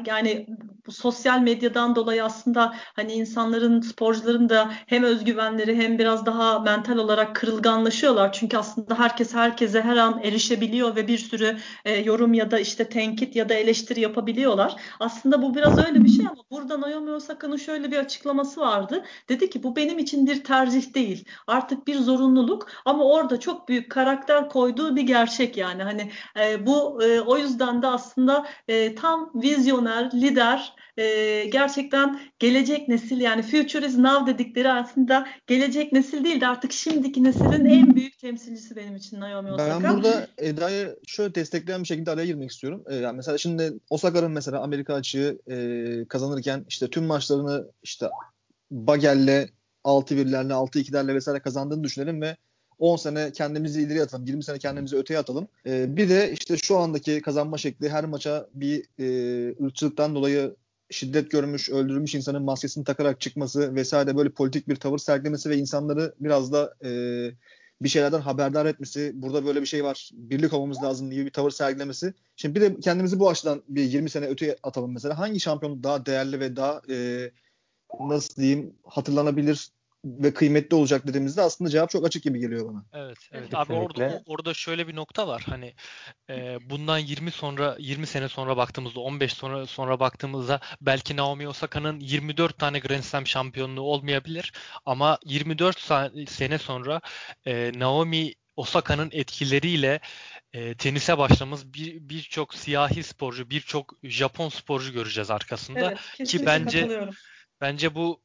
yani bu sosyal medyadan dolayı aslında hani insanların, sporcuların da hem özgüvenleri hem biraz daha mental olarak kırılganlaşıyorlar. Çünkü aslında herkes herkese her an erişebiliyor ve bir sürü yorum ya da tenkit ya da eleştiri yapabiliyorlar. Aslında bu biraz öyle bir şey ama burada Naomi Osaka'nın şöyle bir açıklaması vardı. Dedi ki bu benim için bir tercih değil. Artık bir zorunluluk. Ama orada çok büyük karakter koyduğu bir gerçek yani hani bu o yüzden de aslında tam vizyoner, lider, gerçekten gelecek nesil, yani future is now dedikleri aslında gelecek nesil değil de artık şimdiki neslin en büyük temsilcisi benim için Naomi Osaka. Ben burada Eda'yı şöyle destekleyen bir şekilde araya girmek istiyorum. Yani mesela şimdi Osaka'nın mesela Amerika açığı kazanırken tüm maçlarını Bagel'le 6-1'lerle, 6-2'lerle vesaire kazandığını düşünelim ve 10 sene kendimizi ileriye atalım, 20 sene kendimizi öteye atalım. Bir de şu andaki kazanma şekli, her maça bir ırkçılıktan dolayı şiddet görmüş, öldürülmüş insanın maskesini takarak çıkması vesaire, böyle politik bir tavır sergilemesi ve insanları biraz da bir şeylerden haberdar etmesi, burada böyle bir şey var, birlik olmamız lazım diye bir tavır sergilemesi. Şimdi bir de kendimizi bu açıdan bir 20 sene öteye atalım mesela. Hangi şampiyonluk daha değerli ve daha nasıl diyeyim, hatırlanabilir ve kıymetli olacak dediğimizde aslında cevap çok açık gibi geliyor bana. Evet. Abi orada şöyle bir nokta var. Hani bundan 20 sene sonra baktığımızda, 15 sonra baktığımızda belki Naomi Osaka'nın 24 tane Grand Slam şampiyonluğu olmayabilir ama 24 sene sonra Naomi Osaka'nın etkileriyle tenise başlamamız birçok siyahi sporcu, birçok Japon sporcu göreceğiz arkasında. Evet, ki bence bu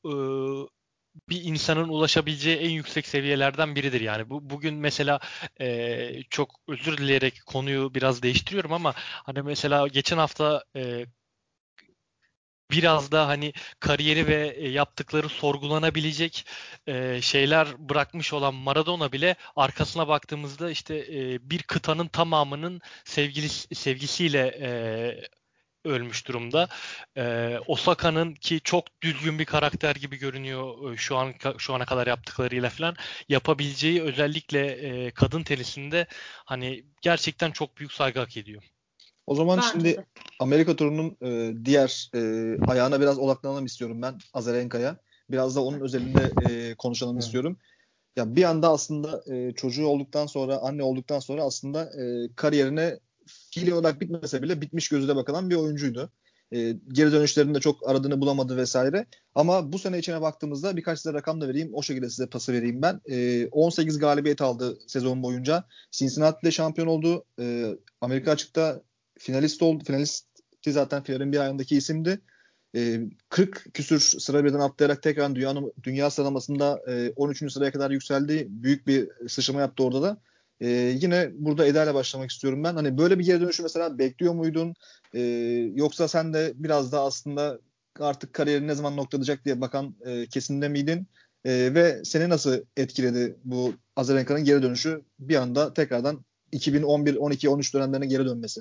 bir insanın ulaşabileceği en yüksek seviyelerden biridir. Yani bugün mesela çok özür dileyerek konuyu biraz değiştiriyorum ama hani mesela geçen hafta biraz da hani kariyeri ve yaptıkları sorgulanabilecek şeyler bırakmış olan Maradona bile arkasına baktığımızda bir kıtanın tamamının sevgisiyle ölmüş durumda. Osaka'nın ki çok düzgün bir karakter gibi görünüyor şu ana kadar yaptıklarıyla falan, yapabileceği özellikle kadın tenisinde hani gerçekten çok büyük saygı hak ediyor. O zaman şimdi Amerika turunun diğer ayağına biraz odaklanalım istiyorum ben, Azarenka'ya. Biraz da onun özelinde konuşalım istiyorum. Ya bir anda aslında çocuğu olduktan sonra, anne olduktan sonra aslında kariyerine fiili olarak bitmese bile bitmiş gözüyle bakılan bir oyuncuydu. Geri dönüşlerinde çok aradığını bulamadı vesaire. Ama bu sene içine baktığımızda birkaç size rakam da vereyim. O şekilde size pası vereyim ben. 18 galibiyet aldı sezon boyunca. Cincinnati'de şampiyon oldu. Amerika açıkta finalist oldu. Finalisti zaten Fiyar'ın bir ayındaki isimdi. 40 küsür sıra birden atlayarak tekrar dünya sıralamasında 13. sıraya kadar yükseldi. Büyük bir sıçrama yaptı orada da. Yine burada Eda ile başlamak istiyorum ben. Hani böyle bir geri dönüşü mesela bekliyor muydun? Yoksa sen de biraz daha aslında artık kariyerini ne zaman noktalayacak diye bakan kesimde miydin? Ve seni nasıl etkiledi bu Azarenka'nın geri dönüşü? Bir anda tekrardan 2011, 12, 13 dönemlerine geri dönmesi.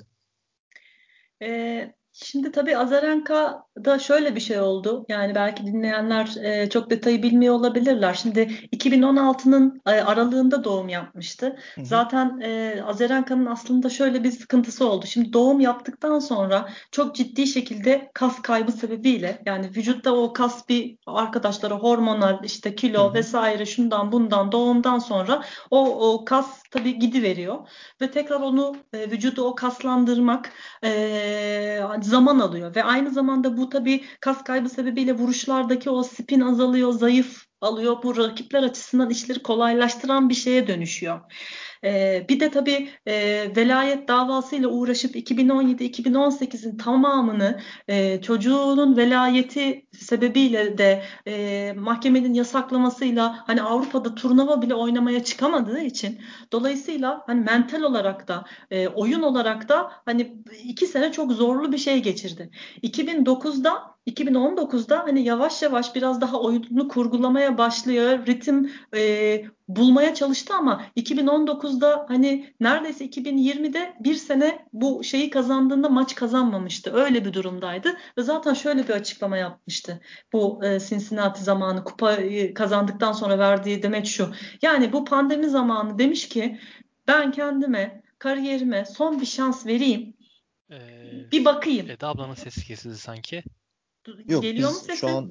Şimdi tabii Azarenka'da şöyle bir şey oldu. Yani belki dinleyenler çok detayı bilmiyor olabilirler. Şimdi 2016'nın aralığında doğum yapmıştı. Hı hı. Zaten Azarenka'nın aslında şöyle bir sıkıntısı oldu. Şimdi doğum yaptıktan sonra çok ciddi şekilde kas kaybı sebebiyle, yani vücutta o kas bir arkadaşlara hormonal kilo hı hı. vesaire şundan bundan doğumdan sonra o kas tabii gidiveriyor ve tekrar onu vücudu o kaslandırmak zaman alıyor ve aynı zamanda bu tabii kas kaybı sebebiyle vuruşlardaki o spin azalıyor, zayıf alıyor. Bu rakipler açısından işleri kolaylaştıran bir şeye dönüşüyor. Bir de tabii velayet davasıyla uğraşıp 2017-2018'in tamamını çocuğunun velayeti sebebiyle de mahkemenin yasaklamasıyla hani Avrupa'da turnuva bile oynamaya çıkamadığı için dolayısıyla hani mental olarak da oyun olarak da hani 2 sene çok zorlu bir şey geçirdi. 2019'da hani yavaş yavaş biraz daha oyununu kurgulamaya başlıyor. Ritim bulmaya çalıştı ama 2019'da hani neredeyse 2020'de 1 sene bu şeyi kazandığında maç kazanmamıştı. Öyle bir durumdaydı ve zaten şöyle bir açıklama yapmıştı. Bu Cincinnati zamanı kupayı kazandıktan sonra verdiği demet şu. Yani bu pandemi zamanı demiş ki ben kendime, kariyerime son bir şans vereyim. Bir bakayım. Eda ablanın sesi kesildi sanki. Yok, geliyor mu sesin? Şu an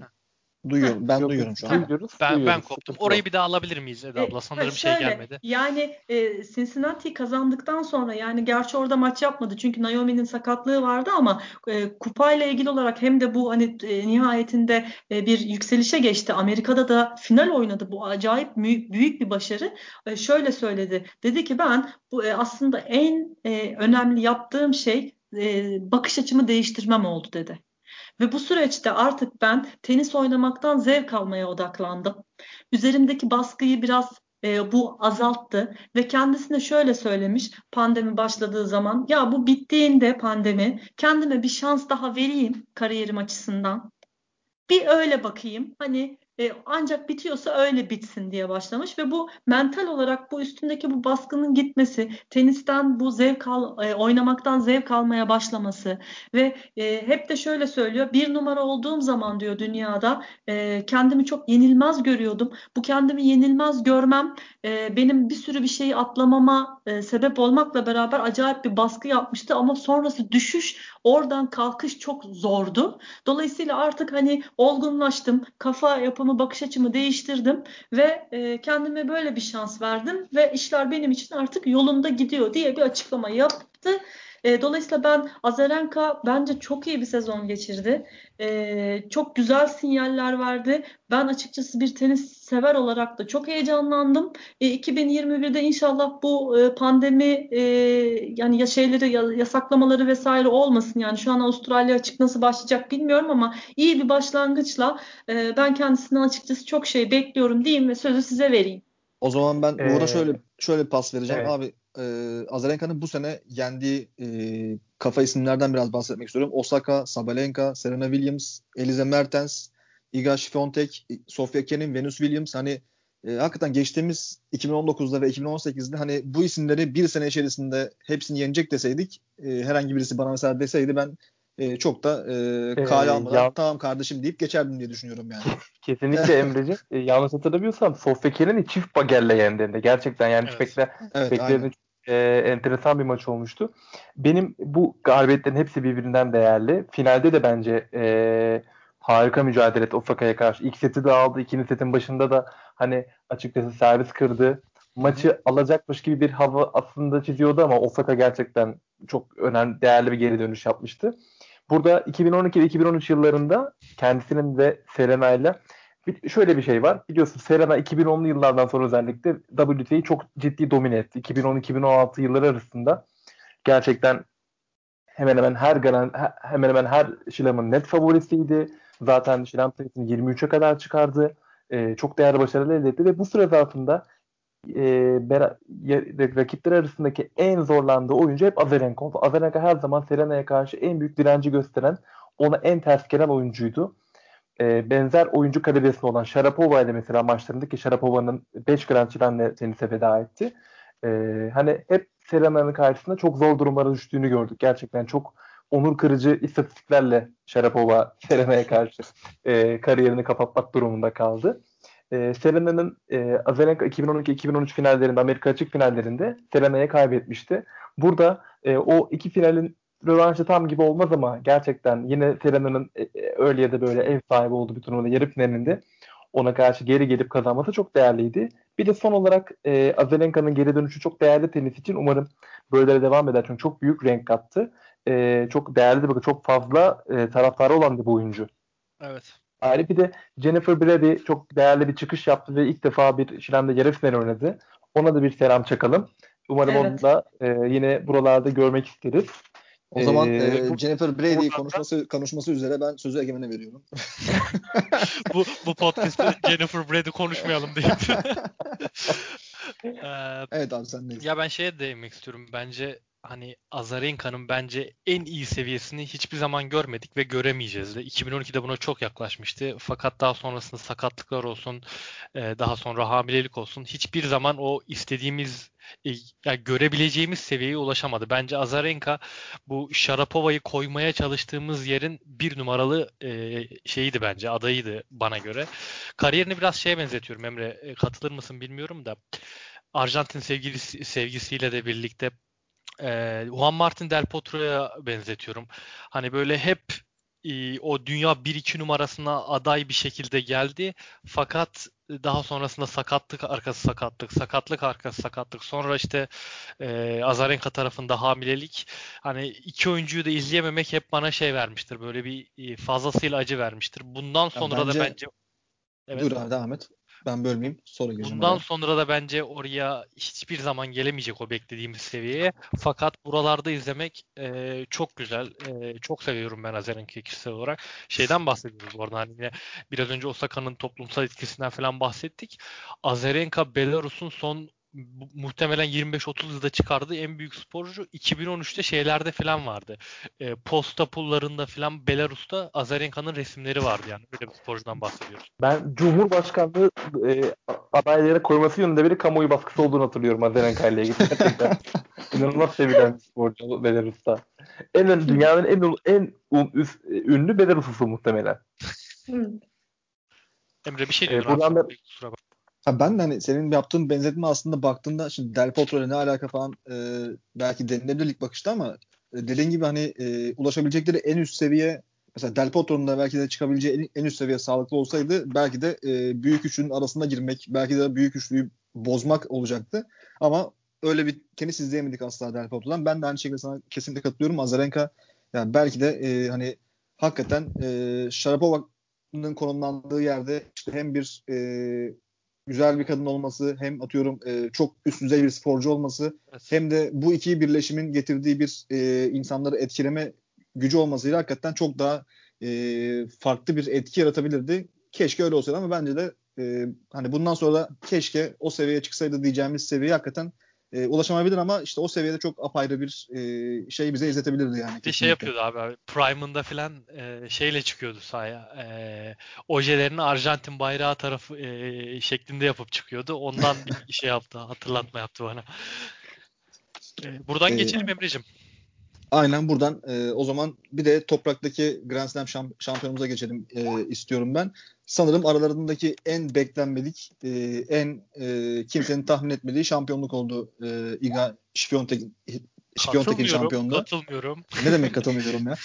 duyuyorum. Ben yok, duyuyorum şu an. Ben koptum. Orayı bir daha alabilir miyiz Eda abla? Sanırım şey gelmedi. Yani Cincinnati kazandıktan sonra yani gerçi orada maç yapmadı. Çünkü Naomi'nin sakatlığı vardı ama kupayla ilgili olarak hem de bu hani nihayetinde bir yükselişe geçti. Amerika'da da final oynadı. Bu acayip büyük bir başarı. Şöyle söyledi. Dedi ki ben bu aslında en önemli yaptığım şey bakış açımı değiştirmem oldu dedi. Ve bu süreçte artık ben tenis oynamaktan zevk almaya odaklandım. Üzerimdeki baskıyı biraz bu azalttı ve kendisine şöyle söylemiş pandemi başladığı zaman ya bu bittiğinde pandemi kendime bir şans daha vereyim kariyerim açısından. Bir öyle bakayım hani ancak bitiyorsa öyle bitsin diye başlamış ve bu mental olarak bu üstündeki bu baskının gitmesi, tenisten bu oynamaktan zevk almaya başlaması ve hep de şöyle söylüyor 1 numara olduğum zaman diyor dünyada kendimi çok yenilmez görüyordum. Bu kendimi yenilmez görmem benim bir sürü bir şeyi atlamama sebep olmakla beraber acayip bir baskı yapmıştı ama sonrası düşüş oradan kalkış çok zordu. Dolayısıyla artık hani olgunlaştım, kafa yapımı bakış açımı değiştirdim ve kendime böyle bir şans verdim ve işler benim için artık yolunda gidiyor diye bir açıklama yaptı. Dolayısıyla Azarenka bence çok iyi bir sezon geçirdi. Çok güzel sinyaller verdi. Ben açıkçası bir tenis sever olarak da çok heyecanlandım. 2021'de inşallah bu pandemi yani yasaklamaları vesaire olmasın. Yani şu an Avustralya Açık nasıl başlayacak bilmiyorum ama iyi bir başlangıçla ben kendisinden açıkçası çok şey bekliyorum diyeyim ve sözü size vereyim. O zaman ben burada şöyle bir pas vereceğim abi. Azarenka'nın bu sene yendiği kafa isimlerden biraz bahsetmek istiyorum. Osaka, Sabalenka, Serena Williams, Elise Mertens, Iga Świątek, Sofia Kenin, Venus Williams. Hani hakikaten geçtiğimiz 2019'da ve 2018'de hani bu isimleri bir sene içerisinde hepsini yenecek deseydik herhangi birisi bana mesela deseydi ben çok da kale almadan tamam kardeşim deyip geçerdim diye düşünüyorum yani. Kesinlikle Emre'ciğim. Yanlış hatırlamıyorsam Sofya Kenin'i çift bagelle yendiğinde gerçekten yani evet. Beklediğim enteresan bir maç olmuştu. Benim bu galibiyetlerin hepsi birbirinden değerli. Finalde de bence harika mücadele etti Osaka'ya karşı. İlk seti de aldı. 2. setin başında da hani açıkçası servis kırdı. Maçı alacakmış gibi bir hava aslında çiziyordu ama Osaka gerçekten çok önemli, değerli bir geri dönüş yapmıştı. Burada 2012 ve 2013 yıllarında kendisinin ve Serena'yla şöyle bir şey var. Biliyorsun Serena 2010'lu yıllardan sonra özellikle WTA'yı çok ciddi domine etti. 2010-2016 yılları arasında gerçekten hemen hemen her Şilam'ın net favorisiydi. Zaten Şilam sayısını 23'e kadar çıkardı. Çok değerli başarılar elde etti ve bu süre zarfında rakipler arasındaki en zorlandığı oyuncu hep Azarenka oldu. Azarenka her zaman Serena'ya karşı en büyük direnci gösteren, ona en ters gelen oyuncuydu. Benzer oyuncu kalibresinde olan Sharapova ile mesela maçlarındaki Sharapova'nın 5 Grand Slam'le tenise veda etti. Hani hep Serena'nın karşısında çok zor durumlara düştüğünü gördük. Gerçekten çok onur kırıcı istatistiklerle Sharapova Serena'ya karşı kariyerini kapatmak durumunda kaldı. Serena'nın Azarenka 2012-2013 finallerinde, Amerika Açık finallerinde Serena'ya kaybetmişti. Burada o iki finalin rövanşı tam gibi olmaz ama gerçekten yine Serena'nın öyle ya da böyle ev sahibi olduğu bir turnuvada yarı finalinde ona karşı geri gelip kazanması çok değerliydi. Bir de son olarak Azarenka'nın geri dönüşü çok değerli tenis için. Umarım böyle devam eder çünkü çok büyük renk kattı. Çok değerli bir, çok fazla taraftarı olan bir oyuncu. Evet. Ayrıca bir de Jennifer Brady çok değerli bir çıkış yaptı ve ilk defa bir Şilan'da yarı final oynadı. Ona da bir selam çakalım. Umarım onu da yine buralarda görmek isteriz. O zaman Jennifer Brady konuşması üzere ben sözü Egemen'e veriyorum. bu podcast'te Jennifer Brady konuşmayalım diye. Evet abi sen neyse. Ya ben şeye değinmek istiyorum. Bence hani Azarenka'nın bence en iyi seviyesini hiçbir zaman görmedik ve göremeyeceğiz de. 2012'de buna çok yaklaşmıştı. Fakat daha sonrasında sakatlıklar olsun, daha sonra hamilelik olsun, hiçbir zaman o istediğimiz, yani görebileceğimiz seviyeye ulaşamadı. Bence Azarenka bu Sharapova'yı koymaya çalıştığımız yerin bir numaralı şeyiydi bence, adayıydı bana göre. Kariyerini biraz şeye benzetiyorum Emre, katılır mısın bilmiyorum da. Arjantin sevgisiyle de birlikte Juan Martín del Potro'ya benzetiyorum. Hani böyle hep o dünya 1-2 numarasına aday bir şekilde geldi. Fakat daha sonrasında sakatlık arkası sakatlık. Sonra işte Azarenka tarafında hamilelik. Hani iki oyuncuyu da izleyememek hep bana şey vermiştir. Böyle bir fazlasıyla acı vermiştir. Bundan sonra yani bence, da bence... Evet, dur abi devam et. Ben bölmeyeyim. Sonra geleceğim. Bundan oraya. Sonra da bence oraya hiçbir zaman gelemeyecek o beklediğimiz seviyeye. Fakat buralarda izlemek çok güzel. Çok seviyorum ben Azarenka'yı kişisel olarak. Şeyden bahsediyoruz orada. Hani yine biraz önce Osaka'nın toplumsal etkisinden falan bahsettik. Azarenka Belarus'un son muhtemelen 25-30 yılda çıkardığı en büyük sporcu. 2013'te şeylerde falan vardı. Posta pullarında falan Belarus'ta Azarenka'nın resimleri vardı yani. Böyle bir sporcudan bahsediyoruz. Ben Cumhurbaşkanlığı adaylara koyması yönünde bir kamuoyu baskısı olduğunu hatırlıyorum Azarenka'yla ilgili. İnanılmaz sevilen sporcu Belarus'ta. Dünyanın en ünlü Belarus'u muhtemelen. Emre bir şey diyorlar. Kusura bakma. Ben de hani senin yaptığın benzetme aslında baktığında şimdi Del Potro'yla ne alaka falan belki denilebilir ilk bakışta ama dediğin gibi hani ulaşabilecekleri en üst seviye mesela Del Potro'nun da belki de çıkabileceği en üst seviye sağlıklı olsaydı belki de büyük üçünün arasına girmek belki de büyük üçlüyü bozmak olacaktı ama öyle bir tenis izleyemedik asla Del Potro'dan. Ben de aynı şekilde sana kesinlikle katılıyorum. Azarenka yani belki de hani hakikaten Sharapova'nın konumlandığı yerde işte hem bir güzel bir kadın olması, hem atıyorum çok üst düzey bir sporcu olması, evet, hem de bu iki birleşimin getirdiği bir insanları etkileme gücü olmasıyla hakikaten çok daha farklı bir etki yaratabilirdi. Keşke öyle olsaydı ama bence de hani bundan sonra da keşke o seviyeye çıksaydı diyeceğimiz seviyeye hakikaten ulaşamayabilir ama işte o seviyede çok apayrı bir şey bize izletebilirdi yani. Bir şey yapıyordu abi. Prime'ında filan şeyle çıkıyordu sahaya. Ojelerini Arjantin bayrağı tarafı şeklinde yapıp çıkıyordu. Ondan bir şey yaptı. Hatırlatma yaptı bana. Buradan geçelim Emre'cim. Aynen buradan. O zaman bir de topraktaki Grand Slam şampiyonumuza geçelim istiyorum ben. Sanırım aralarındaki en beklenmedik, en kimsenin tahmin etmediği şampiyonluk oldu Iga Świątek'in şampiyonluğu. Katılmıyorum. Ne demek katılmıyorum ya?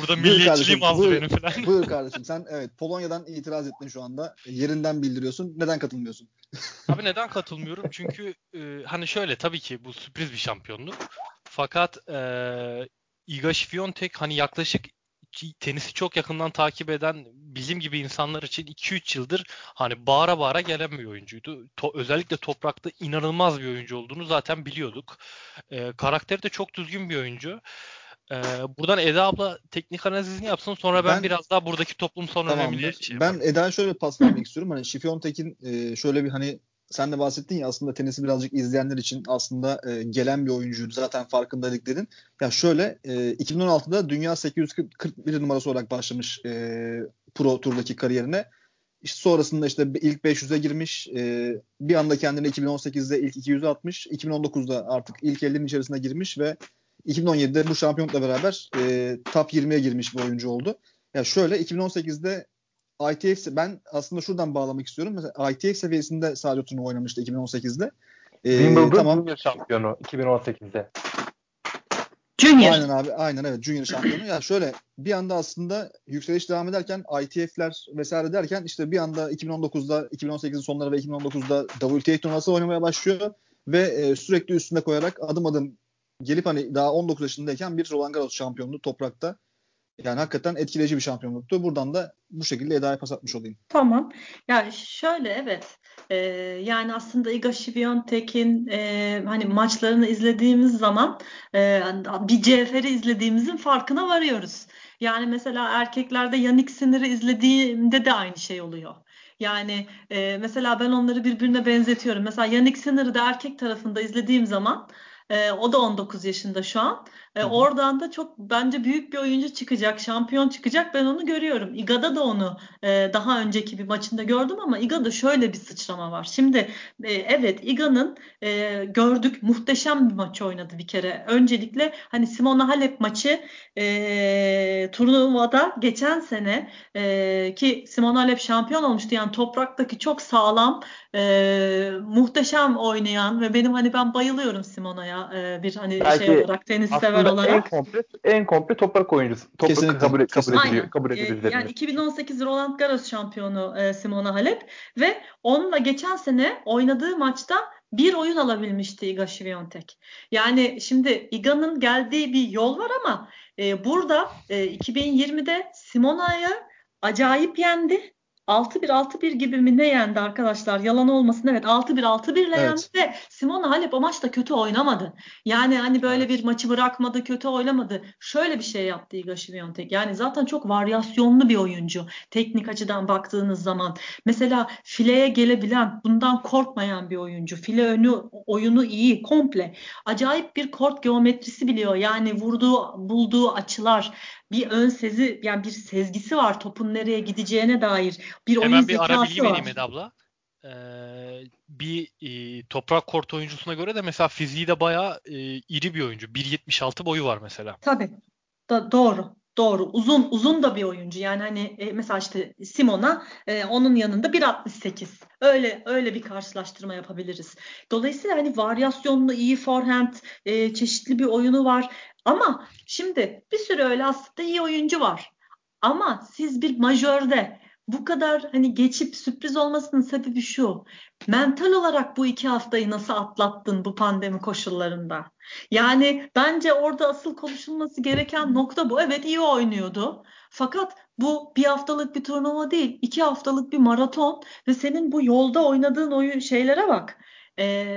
Burada milliyetçiliğim azdı benim falan. Buyur kardeşim sen evet Polonya'dan itiraz ettin şu anda. Yerinden bildiriyorsun. Neden katılmıyorsun? Abi neden katılmıyorum? Çünkü hani şöyle tabii ki bu sürpriz bir şampiyonluk. Fakat Iga Świątek hani yaklaşık tenisi çok yakından takip eden bizim gibi insanlar için 2-3 yıldır hani bağıra bağıra gelen bir oyuncuydu. Özellikle toprakta inanılmaz bir oyuncu olduğunu zaten biliyorduk. Karakteri de çok düzgün bir oyuncu. Buradan Eda abla teknik analizini yapsın sonra ben biraz daha buradaki toplumsal önemli şey ben Eda'ya şöyle bir pas vermek istiyorum. Hani Świątek'in şöyle bir hani sen de bahsettin ya aslında tenisi birazcık izleyenler için aslında gelen bir oyuncuydu. Zaten farkındalıkların. Ya şöyle 2016'da dünya 841 numarası olarak başlamış Pro Tour'daki kariyerine. İşte sonrasında işte ilk 500'e girmiş. Bir anda kendini 2018'de ilk 200'e atmış. 2019'da artık ilk 50'nin içerisine girmiş ve 2017'de bu şampiyonlukla beraber top 20'ye girmiş bir oyuncu oldu. Ya yani şöyle 2018'de ITF ben aslında şuradan bağlamak istiyorum. Mesela ITF seviyesinde sadece turnuva oynamıştı 2018'de. Wimbledon tamam. Junior şampiyonu 2018'de. Junior. Aynen abi. Aynen evet. Junior şampiyonu. Ya yani şöyle bir anda aslında yükseliş devam ederken ITF'ler vesaire derken işte bir anda 2019'da 2018'in sonları ve 2019'da WTA turnuvası oynamaya başlıyor ve sürekli üstüne koyarak adım adım gelip hani daha 19 yaşındayken bir Roland Garros şampiyonluğu toprakta Yani hakikaten etkileyici bir şampiyonluktu. Buradan da bu şekilde Eda'ya pas atmış olayım. Tamam. Yani şöyle evet. Yani aslında Iga Świątek'in hani maçlarını izlediğimiz zaman bir cevheri izlediğimizin farkına varıyoruz. Yani mesela erkeklerde Yannick Sinner'i izlediğimde de aynı şey oluyor. Yani mesela ben onları birbirine benzetiyorum. Mesela Yannick Sinner'i de erkek tarafında izlediğim zaman o da 19 yaşında şu an. Oradan da çok bence büyük bir oyuncu çıkacak, şampiyon çıkacak. Ben onu görüyorum. Iga'da da onu daha önceki bir maçında gördüm ama Iga'da şöyle bir sıçrama var. Şimdi evet Iga'nın gördük muhteşem bir maç oynadı bir kere. Öncelikle hani Simona Halep maçı turnuvada geçen sene ki Simona Halep şampiyon olmuştu. Yani topraktaki çok sağlam muhteşem oynayan ve ben bayılıyorum Simona'ya bir hani belki şey olarak tenis sever olarak. En komple toprak oyuncusu. Toprak kabul ediliyor. Yani 2018 Roland Garros şampiyonu Simona Halep ve onunla geçen sene oynadığı maçta bir oyun alabilmişti Iga Świątek. Yani şimdi Iga'nın geldiği bir yol var ama burada 2020'de Simona'yı acayip yendi. 6-1 gibi mi ne yendi arkadaşlar? Yalan olmasın evet 6-1 ile yendi ve Simona Halep o maçta kötü oynamadı. Yani hani böyle bir maçı bırakmadı, kötü oynamadı. Şöyle bir şey yaptı Iga Świątek. Yani zaten çok varyasyonlu bir oyuncu. Teknik açıdan baktığınız zaman. Mesela fileye gelebilen, bundan korkmayan bir oyuncu. File önü oyunu iyi, komple. Acayip bir kort geometrisi biliyor. Yani vurduğu, bulduğu açılar. Bir ön sezi, yani bir sezgisi var topun nereye gideceğine dair. Bir oyun zekası var. Hemen bir ara bilgi vereyim Eda abla. Bir toprak kort oyuncusuna göre de mesela fiziği de bayağı iri bir oyuncu. 1.76 boyu var mesela. Tabii. Doğru. Uzun da bir oyuncu. Yani hani mesela işte Simona onun yanında 1.68. Öyle bir karşılaştırma yapabiliriz. Dolayısıyla hani varyasyonlu iyi forehand, çeşitli bir oyunu var. Ama şimdi bir sürü öyle aslında iyi oyuncu var. Ama siz bir majörde bu kadar hani geçip sürpriz olmasının sebebi şu. Mental olarak bu 2 haftayı nasıl atlattın bu pandemi koşullarında? Yani bence orada asıl konuşulması gereken nokta bu. Evet iyi oynuyordu. Fakat bu 1 haftalık bir turnuva değil. 2 haftalık bir maraton ve senin bu yolda oynadığın oyun şeylere bak.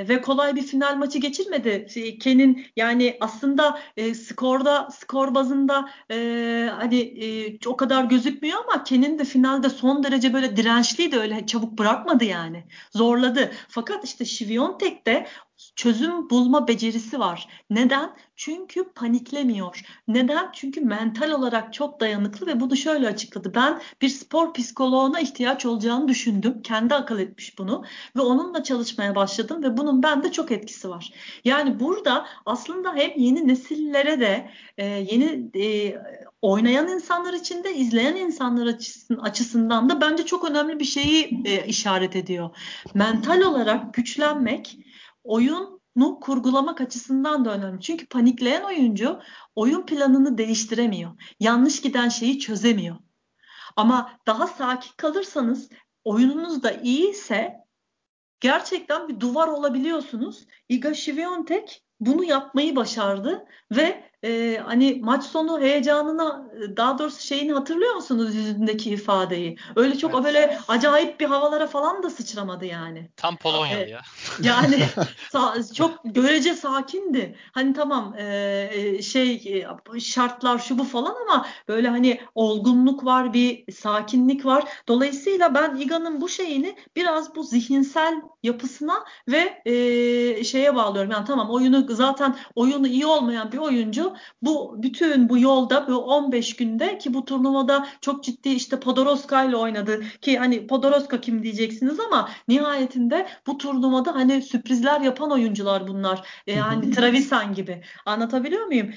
Ve kolay bir final maçı geçirmedi. Kenin yani aslında skor bazında o kadar gözükmüyor ama Kenin de finalde son derece böyle dirençliydi, öyle çabuk bırakmadı yani. Zorladı. Fakat işte Świątek de çözüm bulma becerisi var. Neden? Çünkü paniklemiyor. Neden? Çünkü mental olarak çok dayanıklı ve bunu şöyle açıkladı. Ben bir spor psikoloğuna ihtiyaç olacağını düşündüm. Kendi akıl etmiş bunu ve onunla çalışmaya başladım ve bunun bende çok etkisi var. Yani burada aslında hem yeni nesillere de yeni oynayan insanlar için de izleyen insanlar açısından da bence çok önemli bir şeyi işaret ediyor. Mental olarak güçlenmek oyunu kurgulamak açısından da önemli. Çünkü panikleyen oyuncu oyun planını değiştiremiyor. Yanlış giden şeyi çözemiyor. Ama daha sakin kalırsanız, oyununuz da iyiyse gerçekten bir duvar olabiliyorsunuz. Iga Świątek bunu yapmayı başardı ve maç sonu heyecanına, daha doğrusu şeyini hatırlıyor musunuz, yüzündeki ifadeyi? Öyle çok böyle acayip bir havalara falan da sıçramadı yani. Tam Polonyalı ya. Yani çok görece sakindi. Hani tamam şartlar şu bu falan ama böyle hani olgunluk var, bir sakinlik var. Dolayısıyla ben Iga'nın bu şeyini biraz bu zihinsel yapısına ve şeye bağlıyorum. Yani tamam oyunu iyi olmayan bir oyuncu bu bütün bu yolda bu 15 günde ki bu turnuvada çok ciddi işte Podoroska ile oynadı ki hani Podoroska kim diyeceksiniz ama nihayetinde bu turnuvada hani sürprizler yapan oyuncular bunlar. Yani Trevisan gibi. Anlatabiliyor muyum?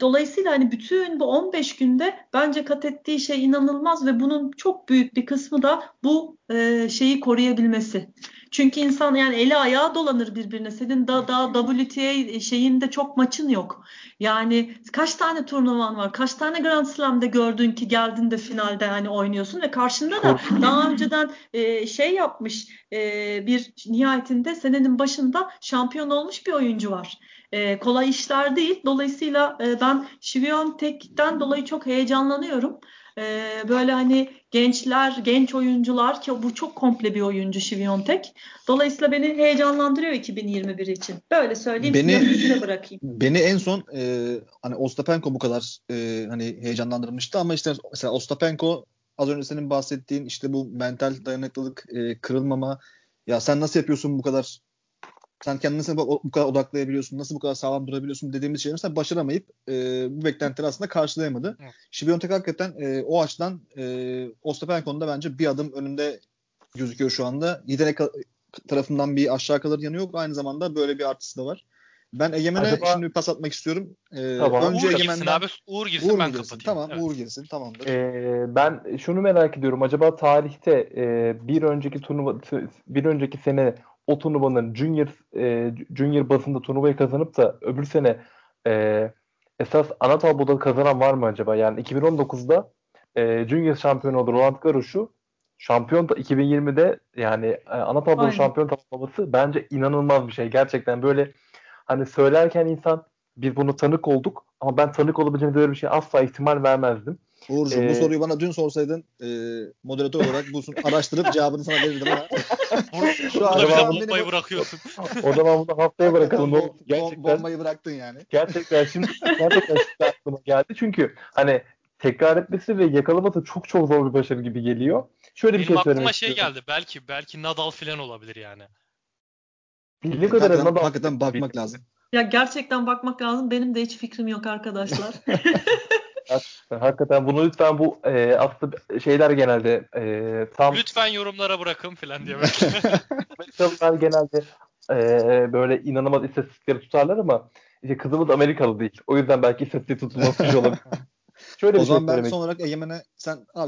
Dolayısıyla hani bütün bu 15 günde bence kat ettiği şey inanılmaz ve bunun çok büyük bir kısmı da bu şeyi koruyabilmesi. Çünkü insan yani eli ayağı dolanır birbirine. Senin daha WTA şeyinde çok maçın yok. Yani kaç tane turnuvan var? Kaç tane Grand Slam'de gördün ki geldin de finalde hani oynuyorsun ve karşında da daha önceden şey yapmış bir nihayetinde senenin başında şampiyon olmuş bir oyuncu var. Kolay işler değil. Dolayısıyla ben Świątek'ten dolayı çok heyecanlanıyorum. Böyle hani genç oyuncular ki bu çok komple bir oyuncu Świątek. Dolayısıyla beni heyecanlandırıyor 2021 için. Böyle söyleyeyim. Size bırakayım. Beni en son hani Ostapenko bu kadar hani heyecanlandırmıştı ama işte mesela Ostapenko az önce senin bahsettiğin işte bu mental dayanıklılık, kırılmama. Ya sen nasıl yapıyorsun bu kadar? Sen kendini nasıl bu kadar odaklayabiliyorsun, nasıl bu kadar sağlam durabiliyorsun dediğimiz şeyleri sen başaramayıp bu beklentileri aslında karşılayamadı. Evet. Świątek hakikaten o açıdan Ostapenko'nun bence bir adım önünde gözüküyor şu anda. Yetenek tarafından bir aşağı kalır yanı yok. Aynı zamanda böyle bir artısı da var. Ben Egemen'e şimdi bir pas atmak istiyorum. Tamam. Önce Uğur girsin abi. Uğur girsin, ben kapatayım. Tamam, evet. Uğur girsin, tamamdır. Ben şunu merak ediyorum. Acaba tarihte bir önceki sene o turnuvanın junior basında turnuvayı kazanıp da öbür sene esas ana tabloda kazanan var mı acaba? Yani 2019'da junior şampiyonu oldu Roland Garros'u. Şampiyon 2020'de yani ana tablonun şampiyon tamamlaması bence inanılmaz bir şey. Gerçekten böyle hani söylerken insan biz bunu tanık olduk ama ben tanık olabileceğine böyle bir şey asla ihtimal vermezdim. Uğurcuğum bu soruyu bana dün sorsaydın moderatör olarak araştırıp cevabını sana verirdim ama. Şu an bombayı bırakıyorsun. O zaman bunu haftaya bırakalım. Bombayı bıraktın yani. Gerçekten şimdi aklıma geldi. Çünkü hani tekrar etmesi ve yakalaması çok zor bir başarı gibi geliyor. Şöyle bir şey söylemek aklıma istiyorum. Geldi. Belki Nadal filan olabilir yani. Ne kadar hakikaten bakmak lazım. Ya gerçekten bakmak lazım. Benim de hiç fikrim yok arkadaşlar. Hakikaten bunu lütfen bu aslında şeyler genelde tam... Lütfen yorumlara bırakın falan diye böyle. Genelde böyle inanılmaz istatistikleri tutarlar ama işte kızımız Amerikalı değil. O yüzden belki istatistik tutulması olabilir. Şöyle o zaman ben son olarak Egemen'e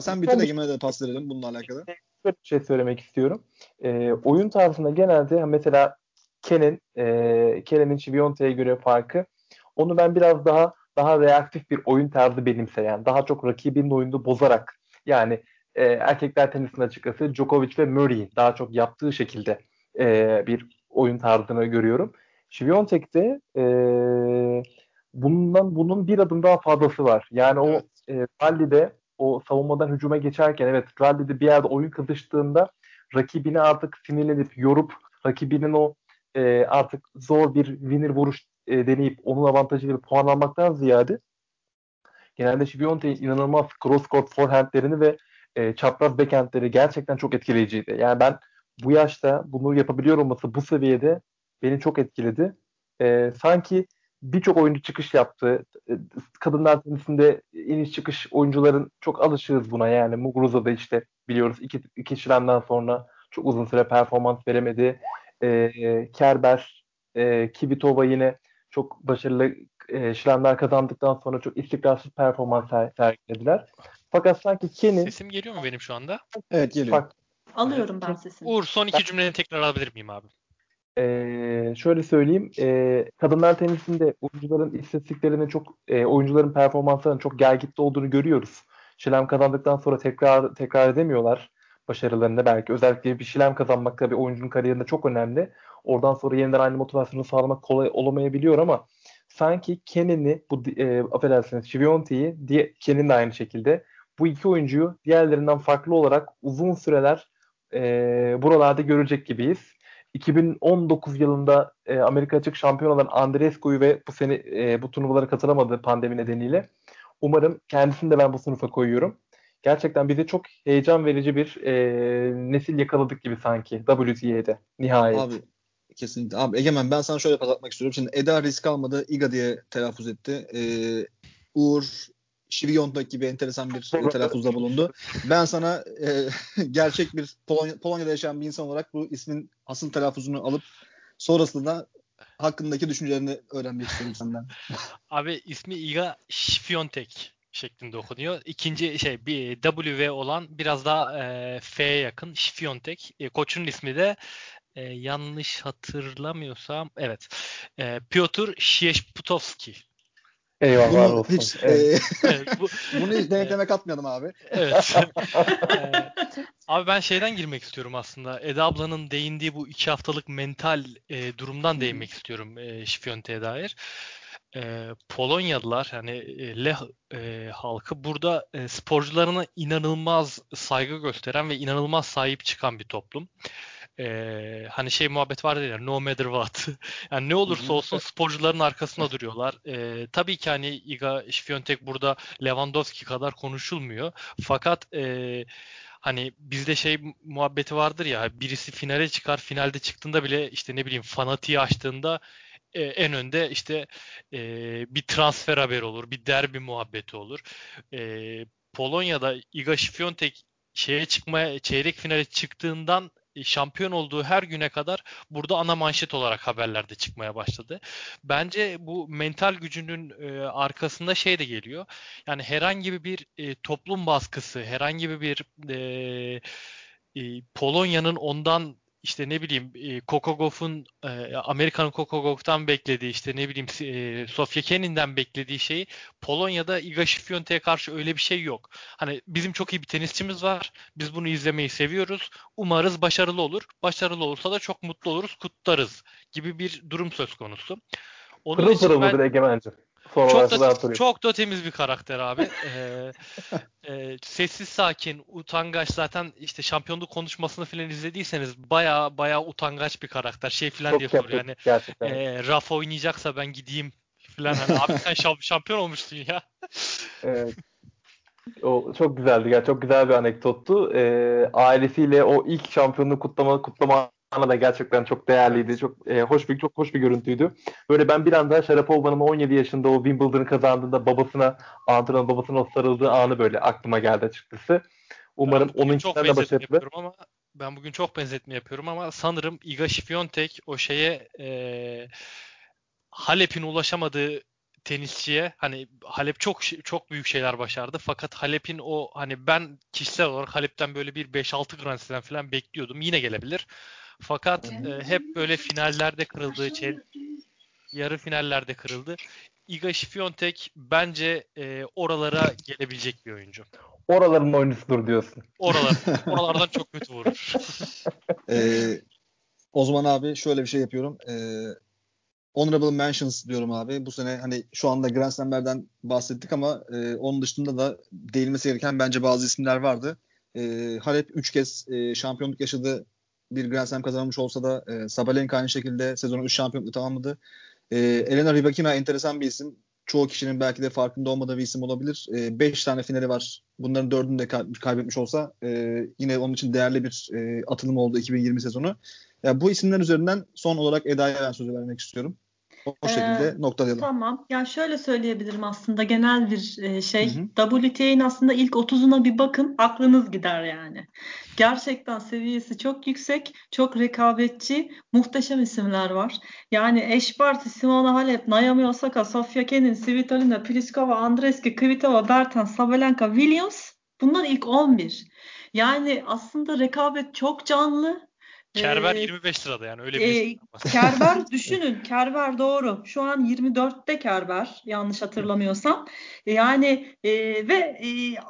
sen bütün Egemen'e de pas verelim bununla alakalı. Şöyle bir şey söylemek istiyorum. Oyun tarzında genelde mesela Kenin'in Świątek'e göre farkı. Onu ben biraz daha reaktif bir oyun tarzı benimseyen, daha çok rakibinin oyununu bozarak yani erkekler tenisinin açıkçası Djokovic ve Murray'in daha çok yaptığı şekilde bir oyun tarzını görüyorum. Świątek'te bunun bir adım daha fazlası var. Yani evet. Rally'de o savunmadan hücuma geçerken evet Rally'de bir yerde oyun kızıştığında rakibini artık sinirlenip yorup rakibinin o artık zor bir winner vuruş deneyip onun avantajıyla puan almaktan ziyade genelde Świątek'in inanılmaz cross court forehandlerini ve çapraz backhandleri gerçekten çok etkileyiciydi. Yani ben bu yaşta bunu yapabiliyor olması bu seviyede beni çok etkiledi. Sanki birçok oyuncu çıkış yaptı. Kadınlar tenisinde iniş çıkış oyuncuların çok alışığız buna yani. Muguruza'da işte biliyoruz iki şilemden sonra çok uzun süre performans veremedi. Kerber, Kvitova yine çok başarılı şilemler kazandıktan sonra çok istikrarsız performans sergilediler. Fakat sanki Sesim geliyor mu benim şu anda? Evet geliyor. Alıyorum ben sesini. Uğur son iki cümleni tekrar alabilir miyim abi? Şöyle söyleyeyim. Kadınlar tenisinde oyuncuların istatistiklerinin çok, oyuncuların performanslarının çok gelgitli olduğunu görüyoruz. Şilem kazandıktan sonra tekrar edemiyorlar başarılarında belki. Özellikle bir şilem kazanmak tabii oyuncunun kariyerinde çok önemli. Oradan sonra yeniden aynı motivasyonu sağlamak kolay olamayabiliyor ama sanki Kenin'i bu affedersiniz Świątek'i Kenin de aynı şekilde bu iki oyuncuyu diğerlerinden farklı olarak uzun süreler buralarda görecek gibiyiz. 2019 yılında Amerika Açık şampiyon olan Andreescu'yu ve bu sene bu turnuvalara katılamadı pandemi nedeniyle. Umarım kendisini de ben bu sınıfa koyuyorum. Gerçekten bize çok heyecan verici bir nesil yakaladık gibi sanki WTA'de nihayet. Abi kesinlikle. Abi Egemen ben sana şöyle pas atmak istiyorum. Şimdi Eda risk almadı. Iga diye telaffuz etti. Uğur Świątek gibi enteresan bir telaffuzda bulundu. Ben sana gerçek bir Polonya'da yaşayan bir insan olarak bu ismin asıl telaffuzunu alıp sonrasında hakkındaki düşüncelerini öğrenmek istiyorum senden. Abi ismi Iga Świątek. şeklinde okunuyor. İkinci bir W olan biraz daha F'ye yakın Świątek. Koçun ismi de yanlış hatırlamıyorsam evet. Piotr Sieśputowski. Eyvallah olsun. Hiç, evet. Bunu hiç denetleme katmayalım abi. Evet. Abi ben şeyden girmek istiyorum aslında. Eda ablanın değindiği bu 2 haftalık mental durumdan değinmek istiyorum Świątek'e dair. Polonyalılar yani Lech halkı burada sporcularına inanılmaz saygı gösteren ve inanılmaz sahip çıkan bir toplum. Hani muhabbet vardı ya, no matter what. Yani ne olursa olsun sporcuların arkasına duruyorlar. Tabii ki hani Iga Świątek burada Lewandowski kadar konuşulmuyor. Fakat hani bizde muhabbeti vardır ya, birisi finale çıkar, finalde çıktığında bile fanatiği açtığında en önde bir transfer haberi olur, bir derbi muhabbeti olur. Polonya'da Iga Świątek çeyrek finale çıktığından şampiyon olduğu her güne kadar burada ana manşet olarak haberlerde çıkmaya başladı. Bence bu mental gücünün arkasında de geliyor. Yani herhangi bir toplum baskısı, herhangi bir Polonya'nın ondan Coco Gauff'un Amerika'nın Coco Gauff'tan beklediği Sofia Kenin'den beklediği şeyi Polonya'da Iga Świątek'e karşı öyle bir şey yok. Hani bizim çok iyi bir tenisçimiz var. Biz bunu izlemeyi seviyoruz. Umarız başarılı olur. Başarılı olursa da çok mutlu oluruz, kutlarız gibi bir durum söz konusu. Onun için çok da temiz bir karakter abi. Sessiz, sakin, utangaç. Zaten şampiyonluk konuşmasını filan izlediyseniz baya utangaç bir karakter. Çok diye soruyor. Raf oynayacaksa ben gideyim filan. Abi sen şampiyon olmuştun ya. Evet. O çok güzeldi. Yani çok güzel bir anekdottu. Ailesiyle o ilk şampiyonluğu kutlama da gerçekten çok değerliydi. Çok hoş bir görüntüydü. Böyle ben bir anda Sharapova'nın 17 yaşında o Wimbledon'ı kazandığında babasına sarıldığı anı böyle aklıma geldi açıkçası. Umarım onunkinden de başarılı. Ben bugün çok benzetme yapıyorum ama sanırım Iga Świątek o Halep'in ulaşamadığı tenisçiye, Halep çok büyük şeyler başardı fakat Halep'in o ben kişisel olarak Halep'ten böyle bir 5-6 Grand Slam falan bekliyordum. Yine gelebilir. Fakat hep böyle finallerde kırıldığı için yarı finallerde kırıldı. Iga Świątek bence oralara gelebilecek bir oyuncu. Oraların oyuncusudur diyorsun. Oralardan çok kötü vurur. O zaman abi şöyle bir şey yapıyorum. Honorable mentions diyorum abi. Bu sene şu anda Grand Slam'lerden bahsettik ama onun dışında da değinilmesi gereken bence bazı isimler vardı. Halep 3 kez şampiyonluk yaşadı. Bir Grand Slam kazanmış olsa da Sabalenka aynı şekilde sezonu 3 şampiyonlukla tamamladı. Elena Rybakina enteresan bir isim. Çoğu kişinin belki de farkında olmadığı bir isim olabilir. 5 tane finali var. Bunların 4'ünü de kaybetmiş olsa yine onun için değerli bir atılım oldu 2020 sezonu. Yani bu isimler üzerinden son olarak Eda'ya ben sözü vermek istiyorum. O şekilde noktalayalım. Tamam. Ya şöyle söyleyebilirim aslında genel bir WTA'nin aslında ilk 30'una bir bakın. Aklınız gider yani. Gerçekten seviyesi çok yüksek, çok rekabetçi, muhteşem isimler var. Yani Ash Barty, Simona Halep, Naomi Osaka, Sofia Kenin, Svitolina, Pliskova, Andreescu, Kvitova, Bertans, Sabalenka, Williams. Bunlar ilk 11. Yani aslında rekabet çok canlı. Kerber 25 sırada yani öyle bir Kerber düşünün. Kerber doğru. Şu an 24'te Kerber yanlış hatırlamıyorsam. Yani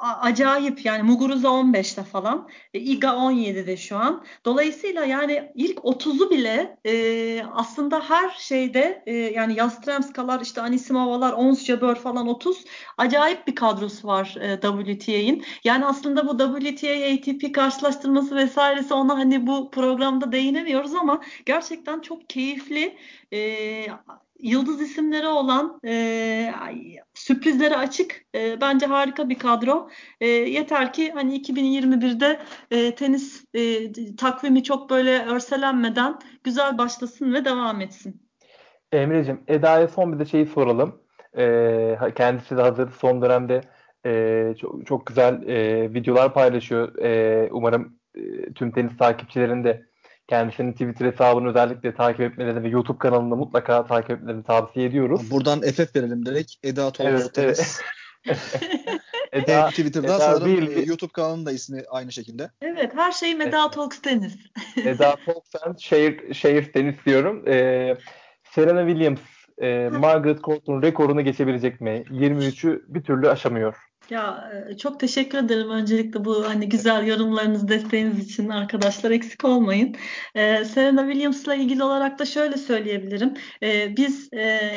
acayip yani Muguruza 15'te falan. Iga 17'de şu an. Dolayısıyla yani ilk 30'u bile aslında her yani Yastremskalar Anisimovalar, Ons Jabeur falan 30. Acayip bir kadrosu var WTA'nin. Yani aslında bu WTA ATP karşılaştırması vesairesi ona bu program da değinemiyoruz ama gerçekten çok keyifli yıldız isimleri olan sürprizlere açık bence harika bir kadro. Yeter ki 2021'de tenis takvimi çok böyle örselenmeden güzel başlasın ve devam etsin. Emre'cim, Eda'ya son bir de soralım. Kendisi de hazır son dönemde çok, çok güzel videolar paylaşıyor. Umarım tüm tenis takipçilerin de kendisinin Twitter hesabını özellikle takip etmelerini ve YouTube kanalını mutlaka takip etmelerini tavsiye ediyoruz. Buradan FF verelim direkt. Eda Talks Tenis. Twitter'dan sanırım YouTube kanalının da ismi aynı şekilde. Evet, her şeyim Eda Talks Tenis. Eda Talks Tenis, şehir tenis diyorum. Serena Williams Margaret Court'un rekorunu geçebilecek mi? 23'ü bir türlü aşamıyor. Ya çok teşekkür ederim öncelikle bu hani güzel yorumlarınız, desteğiniz için arkadaşlar, eksik olmayın. Serena Williams'la ilgili olarak da şöyle söyleyebilirim. Biz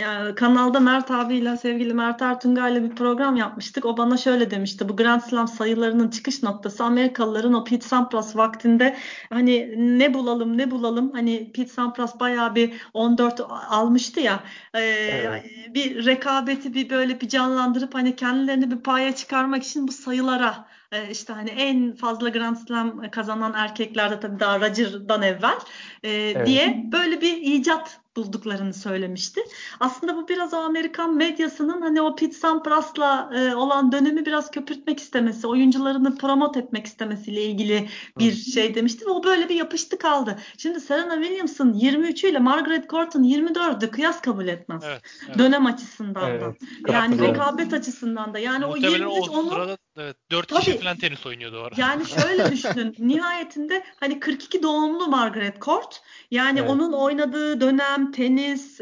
yani kanalda Mert abiyle, sevgili Mert Ertungay'la bir program yapmıştık. O bana şöyle demişti. Bu Grand Slam sayılarının çıkış noktası Amerikalıların o Pete Sampras vaktinde hani ne bulalım. Hani Pete Sampras bayağı bir 14 almıştı ya. Evet. Bir rekabeti bir böyle bir canlandırıp hani kendilerini bir paya çıkarmak için bu sayılara işte hani en fazla Grand Slam kazanan erkeklerde tabii daha Roger'dan evvel evet, diye böyle bir icat bulduklarını söylemişti. Aslında bu biraz o Amerikan medyasının hani o Pete Sampras'la olan dönemi biraz köpürtmek istemesi, oyuncularını promote etmek istemesiyle ilgili bir şey demişti ve o böyle bir yapıştı kaldı. Şimdi Serena Williams'ın 23'üyle Margaret Court'un 24'ü kıyas kabul etmez. Evet. Dönem açısından da. Yani rekabet açısından da. Yani muhtemelen o 23 onun... Evet, 4 kişi falan tenis oynuyordu o ara. Yani şöyle düşünün. Nihayetinde hani 42 doğumlu Margaret Court. Yani onun oynadığı dönem, tenis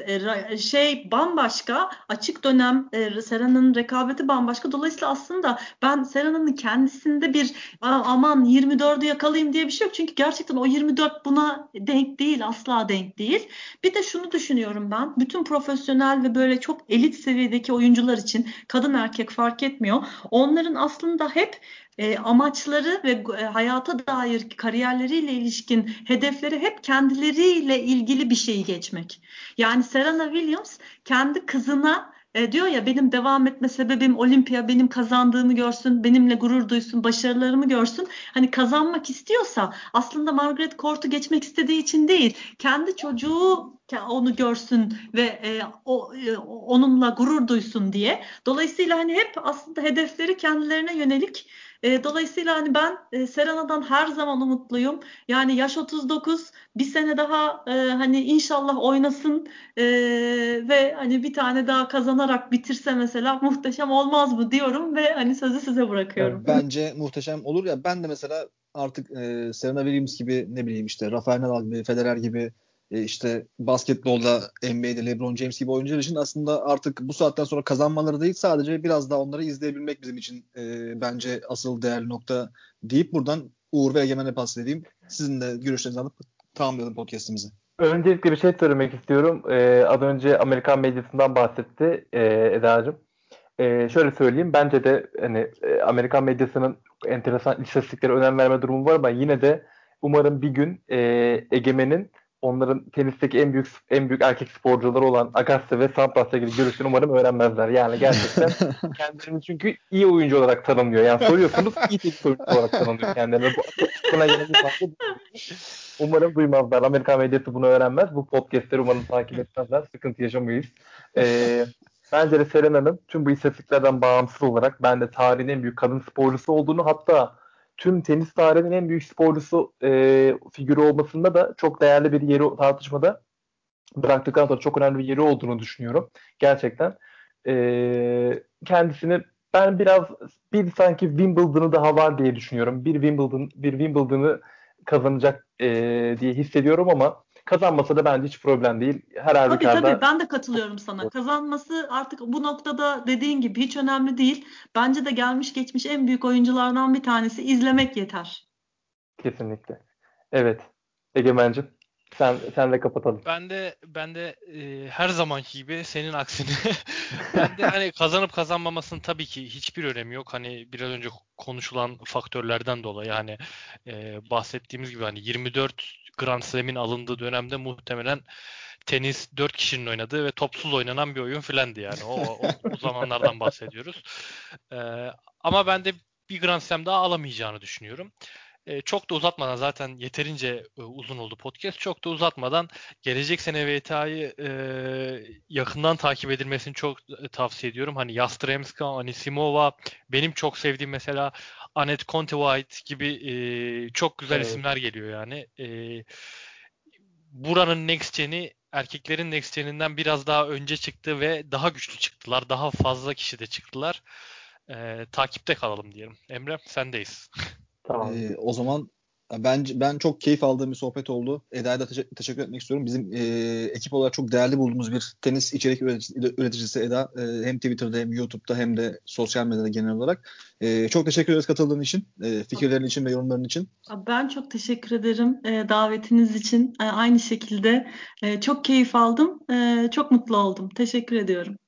şey bambaşka. Açık dönem, Serena'nın rekabeti bambaşka. Dolayısıyla aslında ben Serena'nın kendisinde bir aman 24'ü yakalayayım diye bir şey yok. Çünkü gerçekten o 24 buna denk değil. Asla denk değil. Bir de şunu düşünüyorum ben. Bütün profesyonel ve böyle çok elit seviyedeki oyuncular için kadın erkek fark etmiyor. Onların aslında hep amaçları ve hayata dair kariyerleriyle ilişkin hedefleri hep kendileriyle ilgili bir şeyi geçmek. Yani Serena Williams kendi kızına diyor ya, benim devam etme sebebim olimpiya, benim kazandığımı görsün, benimle gurur duysun, başarılarımı görsün. Hani kazanmak istiyorsa aslında Margaret Court'u geçmek istediği için değil, kendi çocuğu onu görsün ve onunla gurur duysun diye. Dolayısıyla hani hep aslında hedefleri kendilerine yönelik. Dolayısıyla hani ben Serena'dan her zaman umutluyum. Yani yaş 39, bir sene daha hani inşallah oynasın ve hani bir tane daha kazanarak bitirse mesela muhteşem olmaz mı diyorum ve hani sözü size bırakıyorum. Bence muhteşem olur ya. Ben de mesela artık Serena Williams gibi, ne bileyim işte Rafael Nadal gibi, Federer gibi, işte basketbolda NBA'de LeBron James gibi oyuncular için aslında artık bu saatten sonra kazanmaları değil, sadece biraz daha onları izleyebilmek bizim için bence asıl değerli nokta deyip buradan Uğur ve Egemen'e pas edeyim. Sizin de görüşlerinizi alıp tamamlayalım podcast'imizi. Öncelikle bir şey söylemek istiyorum. Az önce Amerikan medyasından bahsetti Eda'cığım. Şöyle söyleyeyim, bence de hani Amerikan medyasının enteresan istatistiklere önem verme durumu var ama yine de umarım bir gün Egemen'in onların tenisteki en büyük erkek sporcuları olan Agassi ve Sampras'la ilgili görüşlerini umarım öğrenmezler. Yani gerçekten kendilerini çünkü iyi oyuncu olarak tanımlıyor. Yani soruyorsunuz, iyi tenis oyuncu olarak tanımlıyor kendilerini. Umarım duymazlar. Amerikan medyası bunu öğrenmez. Bu podcastleri umarım takip etmezler. Sıkıntı yaşamayız. Bence de Serena'nın tüm bu istatistiklerden bağımsız olarak ben de tarihin en büyük kadın sporcusu olduğunu, hatta tüm tenis tarihinin en büyük sporcusu figürü olmasında da çok değerli bir yeri, tartışmada bıraktıktan sonra çok önemli bir yeri olduğunu düşünüyorum. Gerçekten kendisini ben biraz bir sanki Wimbledon'u daha var diye düşünüyorum. Bir Wimbledon'u kazanacak diye hissediyorum ama kazanmasa da bence hiç problem değil. Her halükarda... Tabii ben de katılıyorum sana. Kazanması artık bu noktada dediğin gibi hiç önemli değil. Bence de gelmiş geçmiş en büyük oyunculardan bir tanesi. İzlemek yeter. Kesinlikle. Evet. Egemen'cim senle kapatalım. Ben de her zamanki gibi senin aksine ben de hani kazanıp kazanmamasının tabii ki hiçbir önemi yok. Hani biraz önce konuşulan faktörlerden dolayı hani bahsettiğimiz gibi hani 24 Grand Slam'in alındığı dönemde muhtemelen tenis 4 kişinin oynadığı ve topsuz oynanan bir oyun filandı yani. O zamanlardan bahsediyoruz. Ama ben de bir Grand Slam daha alamayacağını düşünüyorum. Çok da uzatmadan, zaten yeterince uzun oldu podcast. Çok da uzatmadan gelecek sene WTA'yı yakından takip edilmesini çok tavsiye ediyorum. Hani Yastremska, Anisimova, benim çok sevdiğim mesela Annette Conti-White gibi çok güzel isimler geliyor yani. Buranın Next Gen'i erkeklerin Next Gen'inden biraz daha önce çıktı ve daha güçlü çıktılar. Daha fazla kişi de çıktılar. takipte kalalım diyelim. Emre, sendeyiz. Tamam. O zaman ben çok keyif aldığım bir sohbet oldu. Eda'ya da teşekkür etmek istiyorum. Bizim ekip olarak çok değerli bulduğumuz bir tenis içerik üreticisi Eda. Hem Twitter'da hem YouTube'da hem de sosyal medyada genel olarak. Çok teşekkür ederiz katıldığın için, fikirlerin için ve yorumların için. Ben çok teşekkür ederim davetiniz için. Aynı şekilde çok keyif aldım. Çok mutlu oldum. Teşekkür ediyorum.